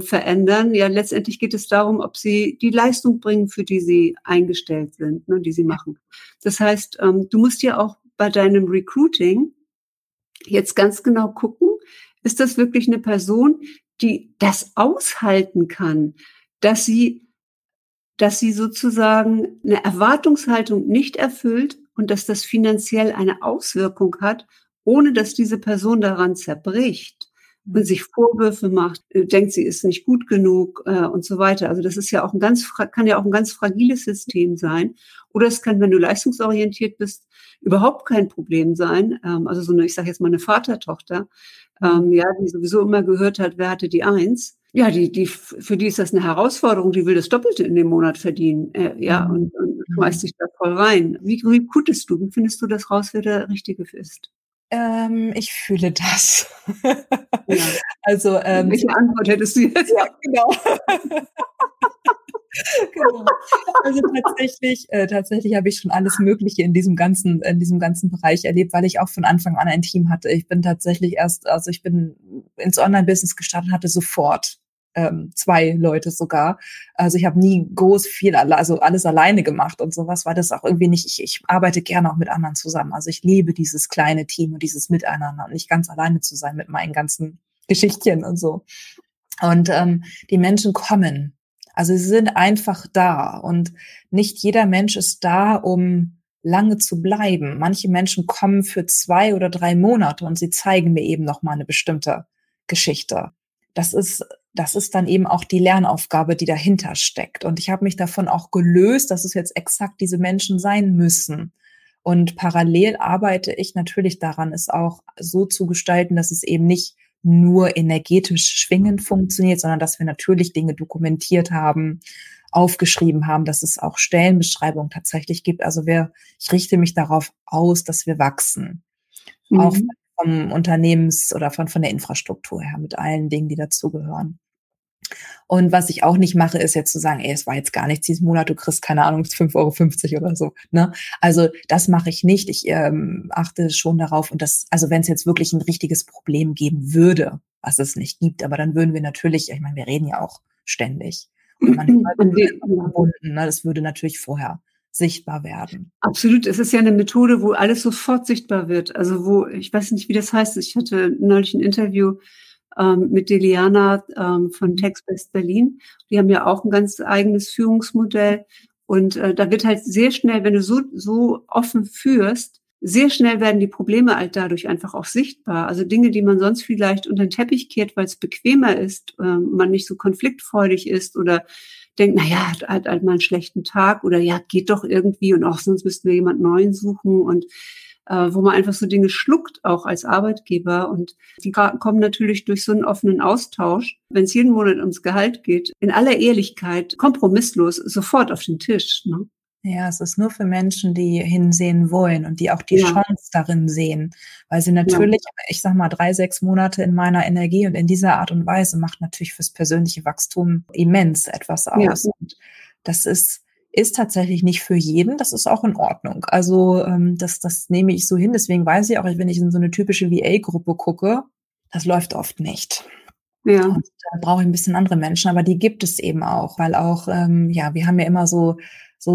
verändern. Ja, letztendlich geht es darum, ob sie die Leistung bringen, für die sie eingestellt sind, ne, die sie machen. Das heißt, du musst ja auch bei deinem Recruiting jetzt ganz genau gucken, ist das wirklich eine Person, die das aushalten kann, dass sie sozusagen eine Erwartungshaltung nicht erfüllt und dass das finanziell eine Auswirkung hat, ohne dass diese Person daran zerbricht und sich Vorwürfe macht, denkt, sie ist nicht gut genug und so weiter. Also das ist ja auch kann ja auch ein ganz fragiles System sein. Oder es kann, wenn du leistungsorientiert bist, überhaupt kein Problem sein. Also so eine, ich sage jetzt mal eine Vater-Tochter, ja, die sowieso immer gehört hat, wer hatte die Eins? Ja, die für die ist das eine Herausforderung. Die will das Doppelte in dem Monat verdienen, ja, und schmeißt sich da voll rein. Wie kutest du? Wie findest du das raus, wer der Richtige ist? Ich fühle das. Ja. Also welche Antwort hättest du jetzt? Ja, genau. Genau. Also tatsächlich habe ich schon alles Mögliche in diesem ganzen Bereich erlebt, weil ich auch von Anfang an ein Team hatte. Ich bin tatsächlich ich bin ins Online-Business gestartet und hatte sofort 2 Leute sogar. Also ich habe nie groß viel, also alles alleine gemacht und sowas, weil das auch irgendwie nicht, ich arbeite gerne auch mit anderen zusammen. Also ich liebe dieses kleine Team und dieses Miteinander und nicht ganz alleine zu sein mit meinen ganzen Geschichtchen und so. Und die Menschen kommen. Also sie sind einfach da und nicht jeder Mensch ist da, um lange zu bleiben. Manche Menschen kommen für 2 oder 3 Monate und sie zeigen mir eben nochmal eine bestimmte Geschichte. Das ist dann eben auch die Lernaufgabe, die dahinter steckt. Und ich habe mich davon auch gelöst, dass es jetzt exakt diese Menschen sein müssen. Und parallel arbeite ich natürlich daran, es auch so zu gestalten, dass es eben nicht nur energetisch schwingend funktioniert, sondern dass wir natürlich Dinge dokumentiert haben, aufgeschrieben haben, dass es auch Stellenbeschreibungen tatsächlich gibt. Also ich richte mich darauf aus, dass wir wachsen. Mhm. Auch vom Unternehmens- oder von der Infrastruktur her, mit allen Dingen, die dazugehören. Und was ich auch nicht mache, ist jetzt zu sagen, es war jetzt gar nichts diesen Monat, du kriegst, keine Ahnung, 5,50 Euro oder so. Ne? Also das mache ich nicht. Ich achte schon darauf, und das, also wenn es jetzt wirklich ein richtiges Problem geben würde, was es nicht gibt, aber dann würden wir natürlich, ich meine, wir reden ja auch ständig. Und manchmal sind wir verbunden, ne? Das würde natürlich vorher sichtbar werden. Absolut, es ist ja eine Methode, wo alles sofort sichtbar wird. Also wo, ich weiß nicht, wie das heißt, ich hatte neulich ein Interview mit Deliana von Textbest Berlin. Die haben ja auch ein ganz eigenes Führungsmodell. Und da wird halt sehr schnell, wenn du so offen führst, sehr schnell werden die Probleme halt dadurch einfach auch sichtbar. Also Dinge, die man sonst vielleicht unter den Teppich kehrt, weil es bequemer ist, man nicht so konfliktfreudig ist oder denkt, naja, hat halt mal einen schlechten Tag oder ja, geht doch irgendwie und auch sonst müssten wir jemand Neuen suchen und wo man einfach so Dinge schluckt, auch als Arbeitgeber. Und die kommen natürlich durch so einen offenen Austausch, wenn es jeden Monat ums Gehalt geht, in aller Ehrlichkeit, kompromisslos, sofort auf den Tisch. Ne? Ja, es ist nur für Menschen, die hinsehen wollen und die auch die Chance darin sehen. Weil sie natürlich, ich sag mal, 3, 6 Monate in meiner Energie und in dieser Art und Weise macht natürlich fürs persönliche Wachstum immens etwas aus. Ja. Und das ist tatsächlich nicht für jeden, das ist auch in Ordnung. Also das nehme ich so hin, deswegen weiß ich auch, wenn ich in so eine typische VA-Gruppe gucke, das läuft oft nicht. Ja. Und da brauche ich ein bisschen andere Menschen, aber die gibt es eben auch, weil auch, wir haben ja immer so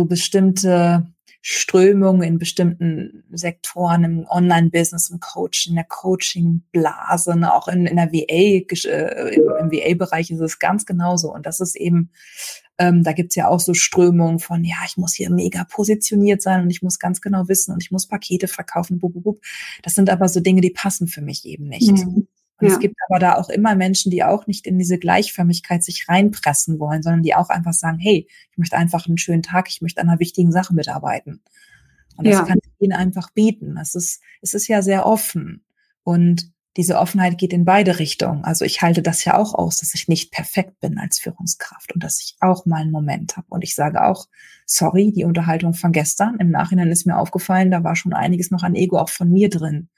bestimmte Strömungen in bestimmten Sektoren, im Online-Business, im Coaching, in der Coaching-Blase, ne? Auch in der im VA-Bereich ist es ganz genauso. Und das ist eben, da gibt's ja auch so Strömungen von, ja, ich muss hier mega positioniert sein und ich muss ganz genau wissen und ich muss Pakete verkaufen, bub. Das sind aber so Dinge, die passen für mich eben nicht. Mhm. Und es gibt aber da auch immer Menschen, die auch nicht in diese Gleichförmigkeit sich reinpressen wollen, sondern die auch einfach sagen, hey, ich möchte einfach einen schönen Tag, ich möchte an einer wichtigen Sache mitarbeiten. Und das kann ich ihnen einfach bieten. Es ist ja sehr offen. Und diese Offenheit geht in beide Richtungen. Also ich halte das ja auch aus, dass ich nicht perfekt bin als Führungskraft und dass ich auch mal einen Moment habe. Und ich sage auch, sorry, die Unterhaltung von gestern, im Nachhinein ist mir aufgefallen, da war schon einiges noch an Ego auch von mir drin.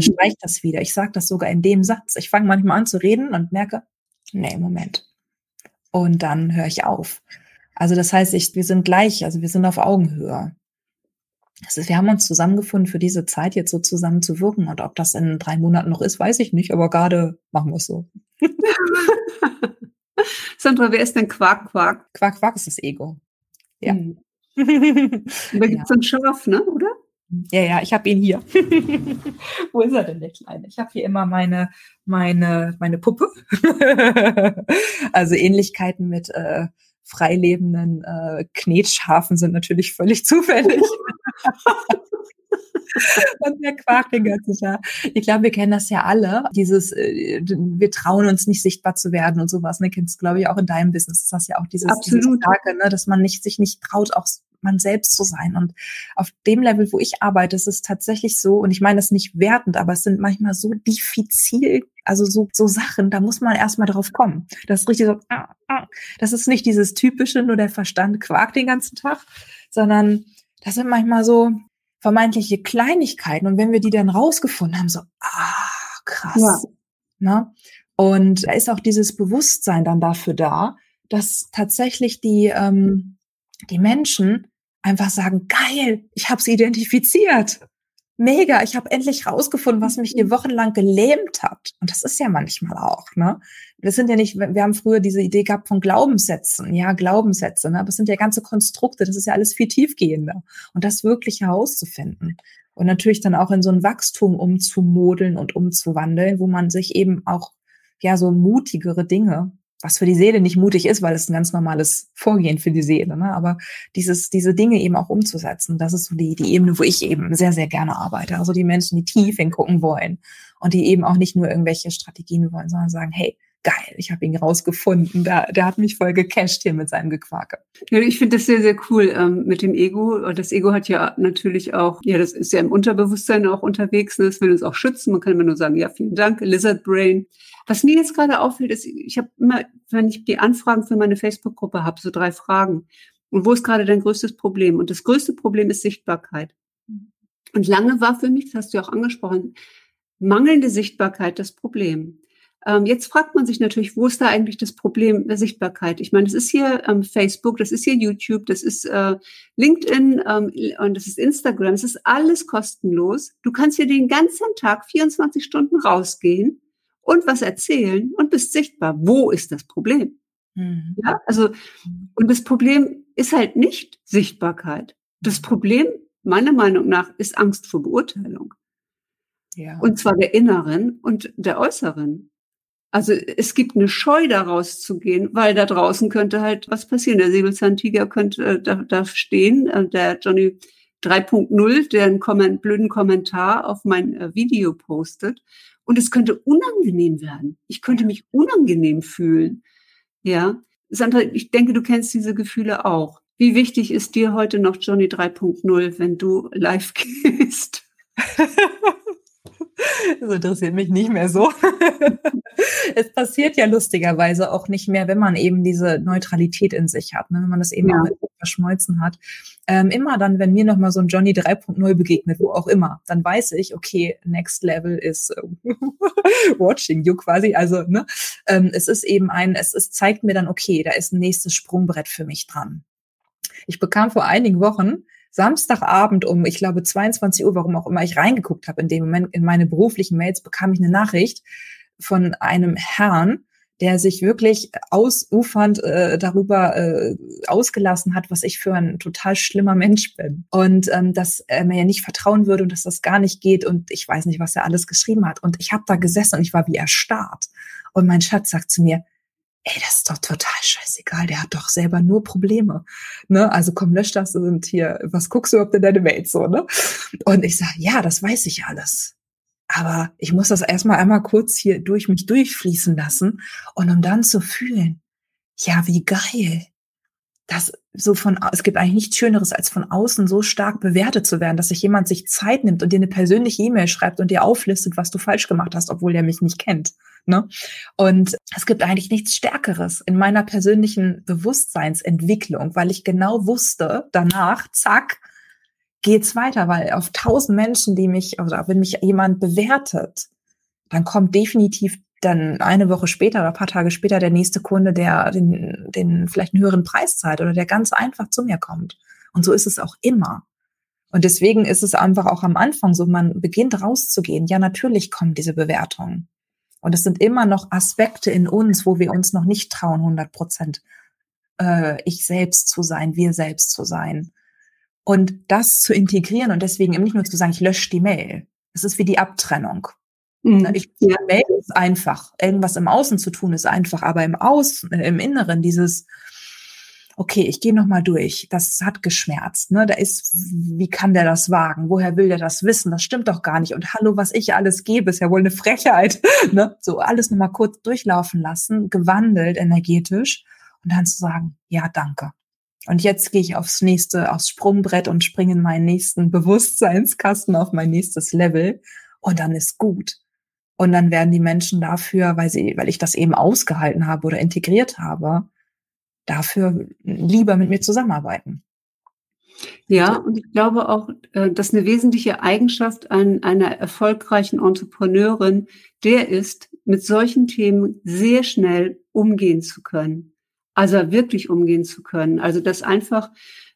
Streich das wieder. Ich sage das sogar in dem Satz. Ich fange manchmal an zu reden und merke, nee, Moment. Und dann höre ich auf. Also das heißt, wir sind gleich, also wir sind auf Augenhöhe. Das ist, wir haben uns zusammengefunden, für diese Zeit jetzt so zusammen zu wirken. Und ob das in 3 Monaten noch ist, weiß ich nicht. Aber gerade machen wir es so. Sandra, wer ist denn Quark, Quark? Quark, Quark ist das Ego. Ja. Hm. Da gibt es so ein Schaf, ne, oder? Ja, ich habe ihn hier. Wo ist er denn, der Kleine? Ich habe hier immer meine Puppe. Also Ähnlichkeiten mit freilebenden Knetschafen sind natürlich völlig zufällig. Und der Quark den ganzen Tag. Ich glaube, wir kennen das ja alle. Dieses, wir trauen uns nicht sichtbar zu werden und sowas. Ne, kennst du, glaube ich, auch in deinem Business. Das ist ja auch dieses Starke, ne, dass man sich nicht traut, auch man selbst zu sein. Und auf dem Level, wo ich arbeite, ist es tatsächlich so, und ich meine das nicht wertend, aber es sind manchmal so diffizil, also so Sachen, da muss man erstmal drauf kommen. Das ist richtig so, das ist nicht dieses typische, nur der Verstand quakt den ganzen Tag, sondern das sind manchmal so vermeintliche Kleinigkeiten. Und wenn wir die dann rausgefunden haben, so, krass. Ja. Ne? Und da ist auch dieses Bewusstsein dann dafür da, dass tatsächlich die Menschen einfach sagen, geil, ich habe es identifiziert. Mega, ich habe endlich rausgefunden, was mich hier wochenlang gelähmt hat. Und das ist ja manchmal auch, ne? Wir haben früher diese Idee gehabt von Glaubenssätzen, ja, Glaubenssätze, ne? Aber es sind ja ganze Konstrukte, das ist ja alles viel tiefgehender. Und das wirklich herauszufinden. Und natürlich dann auch in so ein Wachstum umzumodeln und umzuwandeln, wo man sich eben auch, ja, so mutigere Dinge, was für die Seele nicht mutig ist, weil es ein ganz normales Vorgehen für die Seele, ne? Aber diese Dinge eben auch umzusetzen, das ist so die Ebene, wo ich eben sehr, sehr gerne arbeite. Also die Menschen, die tief hingucken wollen und die eben auch nicht nur irgendwelche Strategien wollen, sondern sagen, hey, geil, ich habe ihn rausgefunden, der hat mich voll gecasht hier mit seinem Gequake. Ja, ich finde das sehr, sehr cool mit dem Ego. Und das Ego hat ja natürlich auch, ja, das ist ja im Unterbewusstsein auch unterwegs, ne? Das will uns auch schützen. Man kann immer nur sagen, ja, vielen Dank, Lizard Brain. Was mir jetzt gerade auffällt, ist, ich habe immer, wenn ich die Anfragen für meine Facebook-Gruppe habe, so 3 Fragen. Und wo ist gerade dein größtes Problem? Und das größte Problem ist Sichtbarkeit. Und lange war für mich, das hast du ja auch angesprochen, mangelnde Sichtbarkeit das Problem. Jetzt fragt man sich natürlich, wo ist da eigentlich das Problem der Sichtbarkeit? Ich meine, das ist hier Facebook, das ist hier YouTube, das ist LinkedIn und das ist Instagram. Das ist alles kostenlos. Du kannst hier den ganzen Tag 24 Stunden rausgehen und was erzählen und bist sichtbar. Wo ist das Problem? Mhm. Ja, also, und das Problem ist halt nicht Sichtbarkeit. Das Problem, meiner Meinung nach, ist Angst vor Beurteilung. Ja. Und zwar der inneren und der äußeren. Also es gibt eine Scheu, da rauszugehen, weil da draußen könnte halt was passieren. Der Säbelzahntiger könnte da stehen, der Johnny 3.0, der einen blöden Kommentar auf mein Video postet. Und es könnte unangenehm werden. Ich könnte mich unangenehm fühlen. Ja, Sandra, ich denke, du kennst diese Gefühle auch. Wie wichtig ist dir heute noch Johnny 3.0, wenn du live gehst? Das interessiert mich nicht mehr so. Es passiert ja lustigerweise auch nicht mehr, wenn man eben diese Neutralität in sich hat, ne? Wenn man das eben auch verschmolzen hat. Immer dann, wenn mir nochmal so ein Johnny 3.0 begegnet, wo auch immer, dann weiß ich, okay, next level is watching you quasi. Also ne, es zeigt mir dann, okay, da ist ein nächstes Sprungbrett für mich dran. Ich bekam vor einigen Wochen Samstagabend um, ich glaube, 22 Uhr, warum auch immer ich reingeguckt habe in dem Moment, in meine beruflichen Mails, bekam ich eine Nachricht von einem Herrn, der sich wirklich ausufernd darüber ausgelassen hat, was ich für ein total schlimmer Mensch bin. Und dass er mir ja nicht vertrauen würde und dass das gar nicht geht. Und ich weiß nicht, was er alles geschrieben hat. Und ich habe da gesessen und ich war wie erstarrt. Und mein Schatz sagt zu mir, ey, das ist doch total scheißegal, der hat doch selber nur Probleme, ne? Also komm, lösch das und hier, was guckst du überhaupt in deine Mails so, ne? Und ich sage, ja, das weiß ich alles. Aber ich muss das erstmal einmal kurz hier durch mich durchfließen lassen und um dann zu fühlen, ja, wie geil. Das so es gibt eigentlich nichts Schöneres, als von außen so stark bewertet zu werden, dass sich jemand sich Zeit nimmt und dir eine persönliche E-Mail schreibt und dir auflistet, was du falsch gemacht hast, obwohl der mich nicht kennt. Ne? Und es gibt eigentlich nichts Stärkeres in meiner persönlichen Bewusstseinsentwicklung, weil ich genau wusste, danach, zack, geht's weiter, weil auf 1000 Menschen, wenn mich jemand bewertet, dann kommt definitiv dann eine Woche später oder ein paar Tage später der nächste Kunde, der den vielleicht einen höheren Preis zahlt oder der ganz einfach zu mir kommt. Und so ist es auch immer. Und deswegen ist es einfach auch am Anfang so, man beginnt rauszugehen. Ja, natürlich kommen diese Bewertungen. Und es sind immer noch Aspekte in uns, wo wir uns noch nicht trauen, 100% ich selbst zu sein, wir selbst zu sein. Und das zu integrieren und deswegen eben nicht nur zu sagen, ich lösche die Mail. Es ist wie die Abtrennung. Die Mail ist einfach. Irgendwas im Außen zu tun ist einfach, aber im Außen, im Inneren dieses, okay, ich gehe nochmal durch, das hat geschmerzt, ne? Da ist, wie kann der das wagen? Woher will der das wissen? Das stimmt doch gar nicht. Und hallo, was ich alles gebe, ist ja wohl eine Frechheit. Ne? So alles nochmal kurz durchlaufen lassen, gewandelt energetisch und dann zu sagen, ja, danke. Und jetzt gehe ich aufs Sprungbrett und springe in meinen nächsten Bewusstseinskasten, auf mein nächstes Level und dann ist gut. Und dann werden die Menschen dafür, weil ich das eben ausgehalten habe oder integriert habe, dafür lieber mit mir zusammenarbeiten. Ja, und ich glaube auch, dass eine wesentliche Eigenschaft einer erfolgreichen Entrepreneurin der ist, mit solchen Themen sehr schnell umgehen zu können. Also wirklich umgehen zu können. Also das einfach,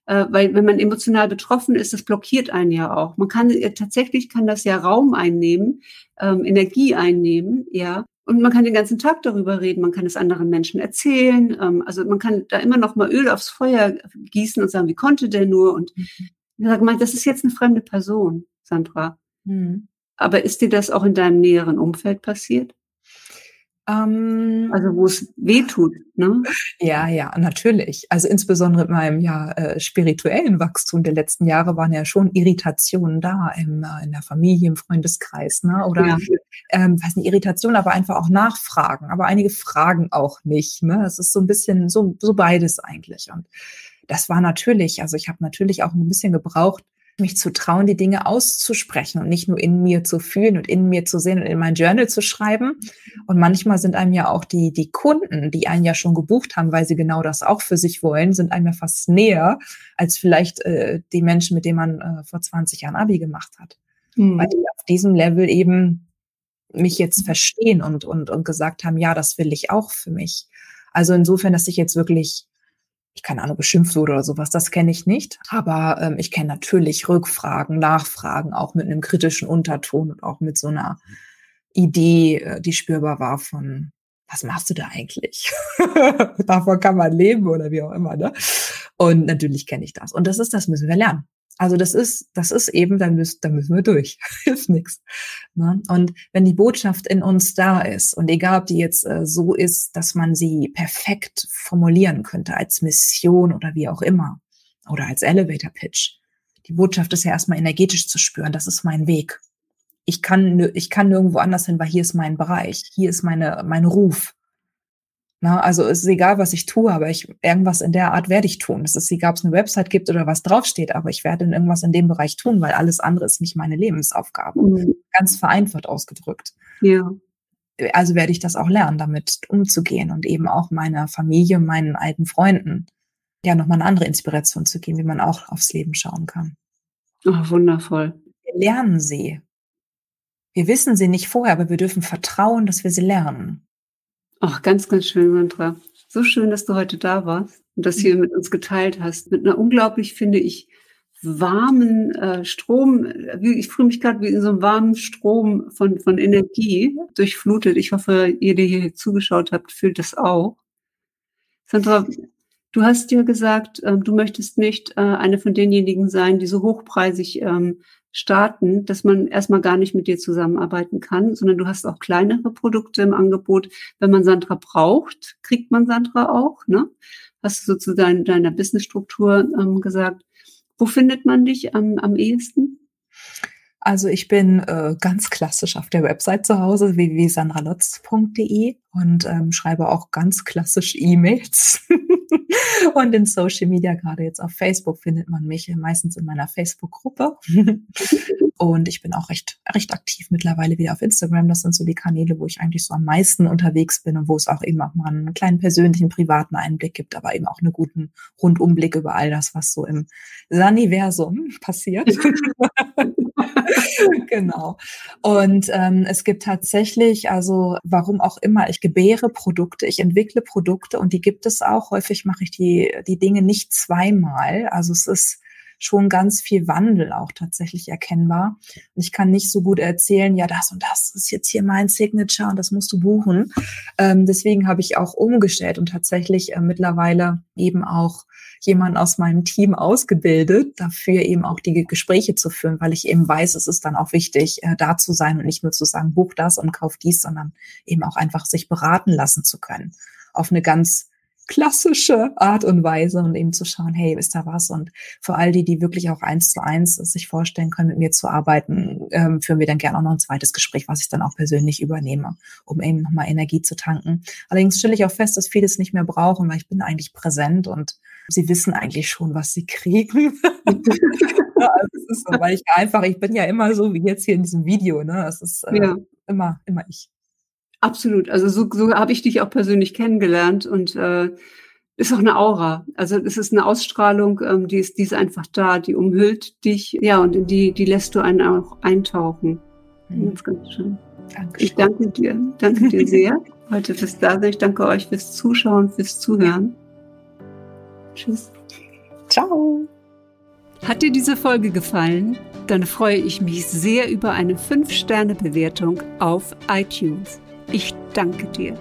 weil wenn man emotional betroffen ist, das blockiert einen ja auch. Man kann tatsächlich das ja Raum einnehmen, Energie einnehmen, ja. Und man kann den ganzen Tag darüber reden, man kann es anderen Menschen erzählen, also man kann da immer noch mal Öl aufs Feuer gießen und sagen, wie konnte der nur? Und ich sage mal, das ist jetzt eine fremde Person, Sandra. Mhm. Aber ist dir das auch in deinem näheren Umfeld passiert? Also wo es weh tut, ne? Ja, natürlich. Also insbesondere in meinem spirituellen Wachstum der letzten Jahre waren ja schon Irritationen da in der Familie, im Freundeskreis, ne? Oder Irritationen, aber einfach auch Nachfragen, aber einige fragen auch nicht, ne? Das ist so ein bisschen so beides eigentlich. Und das war natürlich, also ich habe natürlich auch ein bisschen gebraucht, mich zu trauen, die Dinge auszusprechen und nicht nur in mir zu fühlen und in mir zu sehen und in mein Journal zu schreiben. Und manchmal sind einem ja auch die Kunden, die einen ja schon gebucht haben, weil sie genau das auch für sich wollen, sind einem ja fast näher als vielleicht die Menschen, mit denen man vor 20 Jahren Abi gemacht hat. Mhm. Weil die auf diesem Level eben mich jetzt verstehen und gesagt haben, ja, das will ich auch für mich. Also insofern, dass ich jetzt wirklich keine Ahnung, beschimpft wurde oder sowas, das kenne ich nicht. Aber ich kenne natürlich Rückfragen, Nachfragen, auch mit einem kritischen Unterton und auch mit so einer Idee, die spürbar war von, was machst du da eigentlich? Davon kann man leben oder wie auch immer, ne? Und natürlich kenne ich das. Und das müssen wir lernen. Also das ist eben, da müssen wir durch. Hilft nichts. Ne? Und wenn die Botschaft in uns da ist und egal, ob die jetzt so ist, dass man sie perfekt formulieren könnte als Mission oder wie auch immer oder als Elevator Pitch. Die Botschaft ist ja erstmal energetisch zu spüren. Das ist mein Weg. Ich kann nirgendwo anders hin, weil hier ist mein Bereich. Hier ist mein Ruf. Na, also es ist egal, was ich tue, aber irgendwas in der Art werde ich tun. Es ist egal, ob es eine Website gibt oder was draufsteht, aber ich werde irgendwas in dem Bereich tun, weil alles andere ist nicht meine Lebensaufgabe. Mhm. Ganz vereinfacht ausgedrückt. Ja. Also werde ich das auch lernen, damit umzugehen und eben auch meiner Familie, meinen alten Freunden ja nochmal eine andere Inspiration zu geben, wie man auch aufs Leben schauen kann. Oh, wundervoll. Wir lernen sie. Wir wissen sie nicht vorher, aber wir dürfen vertrauen, dass wir sie lernen. Ach, ganz, ganz schön, Sandra. So schön, dass du heute da warst und das hier mit uns geteilt hast. Mit einer unglaublich, finde ich, warmen Strom. Ich fühle mich gerade wie in so einem warmen Strom von Energie durchflutet. Ich hoffe, ihr, die hier zugeschaut habt, fühlt das auch. Sandra, du hast ja gesagt, du möchtest nicht eine von denjenigen sein, die so hochpreisig starten, dass man erstmal gar nicht mit dir zusammenarbeiten kann, sondern du hast auch kleinere Produkte im Angebot. Wenn man Sandra braucht, kriegt man Sandra auch, ne? Hast du so zu deiner Businessstruktur gesagt. Wo findet man dich am ehesten? Also ich bin ganz klassisch auf der Website zu Hause, www.sandralotz.de und schreibe auch ganz klassisch E-Mails. Und in Social Media, gerade jetzt auf Facebook, findet man mich meistens in meiner Facebook-Gruppe. Und ich bin auch recht aktiv mittlerweile wieder auf Instagram. Das sind so die Kanäle, wo ich eigentlich so am meisten unterwegs bin und wo es auch eben auch mal einen kleinen persönlichen, privaten Einblick gibt, aber eben auch einen guten Rundumblick über all das, was so im Saniversum passiert. Genau. Und es gibt tatsächlich, also warum auch immer, ich gebäre Produkte, ich entwickle Produkte und die gibt es auch. Häufig mache ich die Dinge nicht zweimal. Also es ist schon ganz viel Wandel auch tatsächlich erkennbar. Und ich kann nicht so gut erzählen, ja, das und das ist jetzt hier mein Signature und das musst du buchen. Deswegen habe ich auch umgestellt und tatsächlich mittlerweile eben auch jemanden aus meinem Team ausgebildet, dafür eben auch die Gespräche zu führen, weil ich eben weiß, es ist dann auch wichtig, da zu sein und nicht nur zu sagen, buch das und kauf dies, sondern eben auch einfach sich beraten lassen zu können. Auf eine ganz klassische Art und Weise und eben zu schauen, hey, ist da was? Und für all die wirklich auch 1:1 sich vorstellen können, mit mir zu arbeiten, führen wir dann gerne auch noch ein zweites Gespräch, was ich dann auch persönlich übernehme, um eben nochmal Energie zu tanken. Allerdings stelle ich auch fest, dass viele es nicht mehr brauchen, weil ich bin eigentlich präsent und sie wissen eigentlich schon, was sie kriegen. Also es ist so, weil ich bin ja immer so wie jetzt hier in diesem Video, ne? Es ist immer ich. Absolut, also so habe ich dich auch persönlich kennengelernt und ist auch eine Aura. Also es ist eine Ausstrahlung, die ist einfach da, die umhüllt dich, ja, und in die lässt du einen auch eintauchen. Das ist ganz schön. Dankeschön. Ich danke dir sehr heute fürs Dasein. Ich danke euch fürs Zuschauen, fürs Zuhören. Tschüss. Ciao. Hat dir diese Folge gefallen? Dann freue ich mich sehr über eine 5-Sterne-Bewertung auf iTunes. Ich danke dir.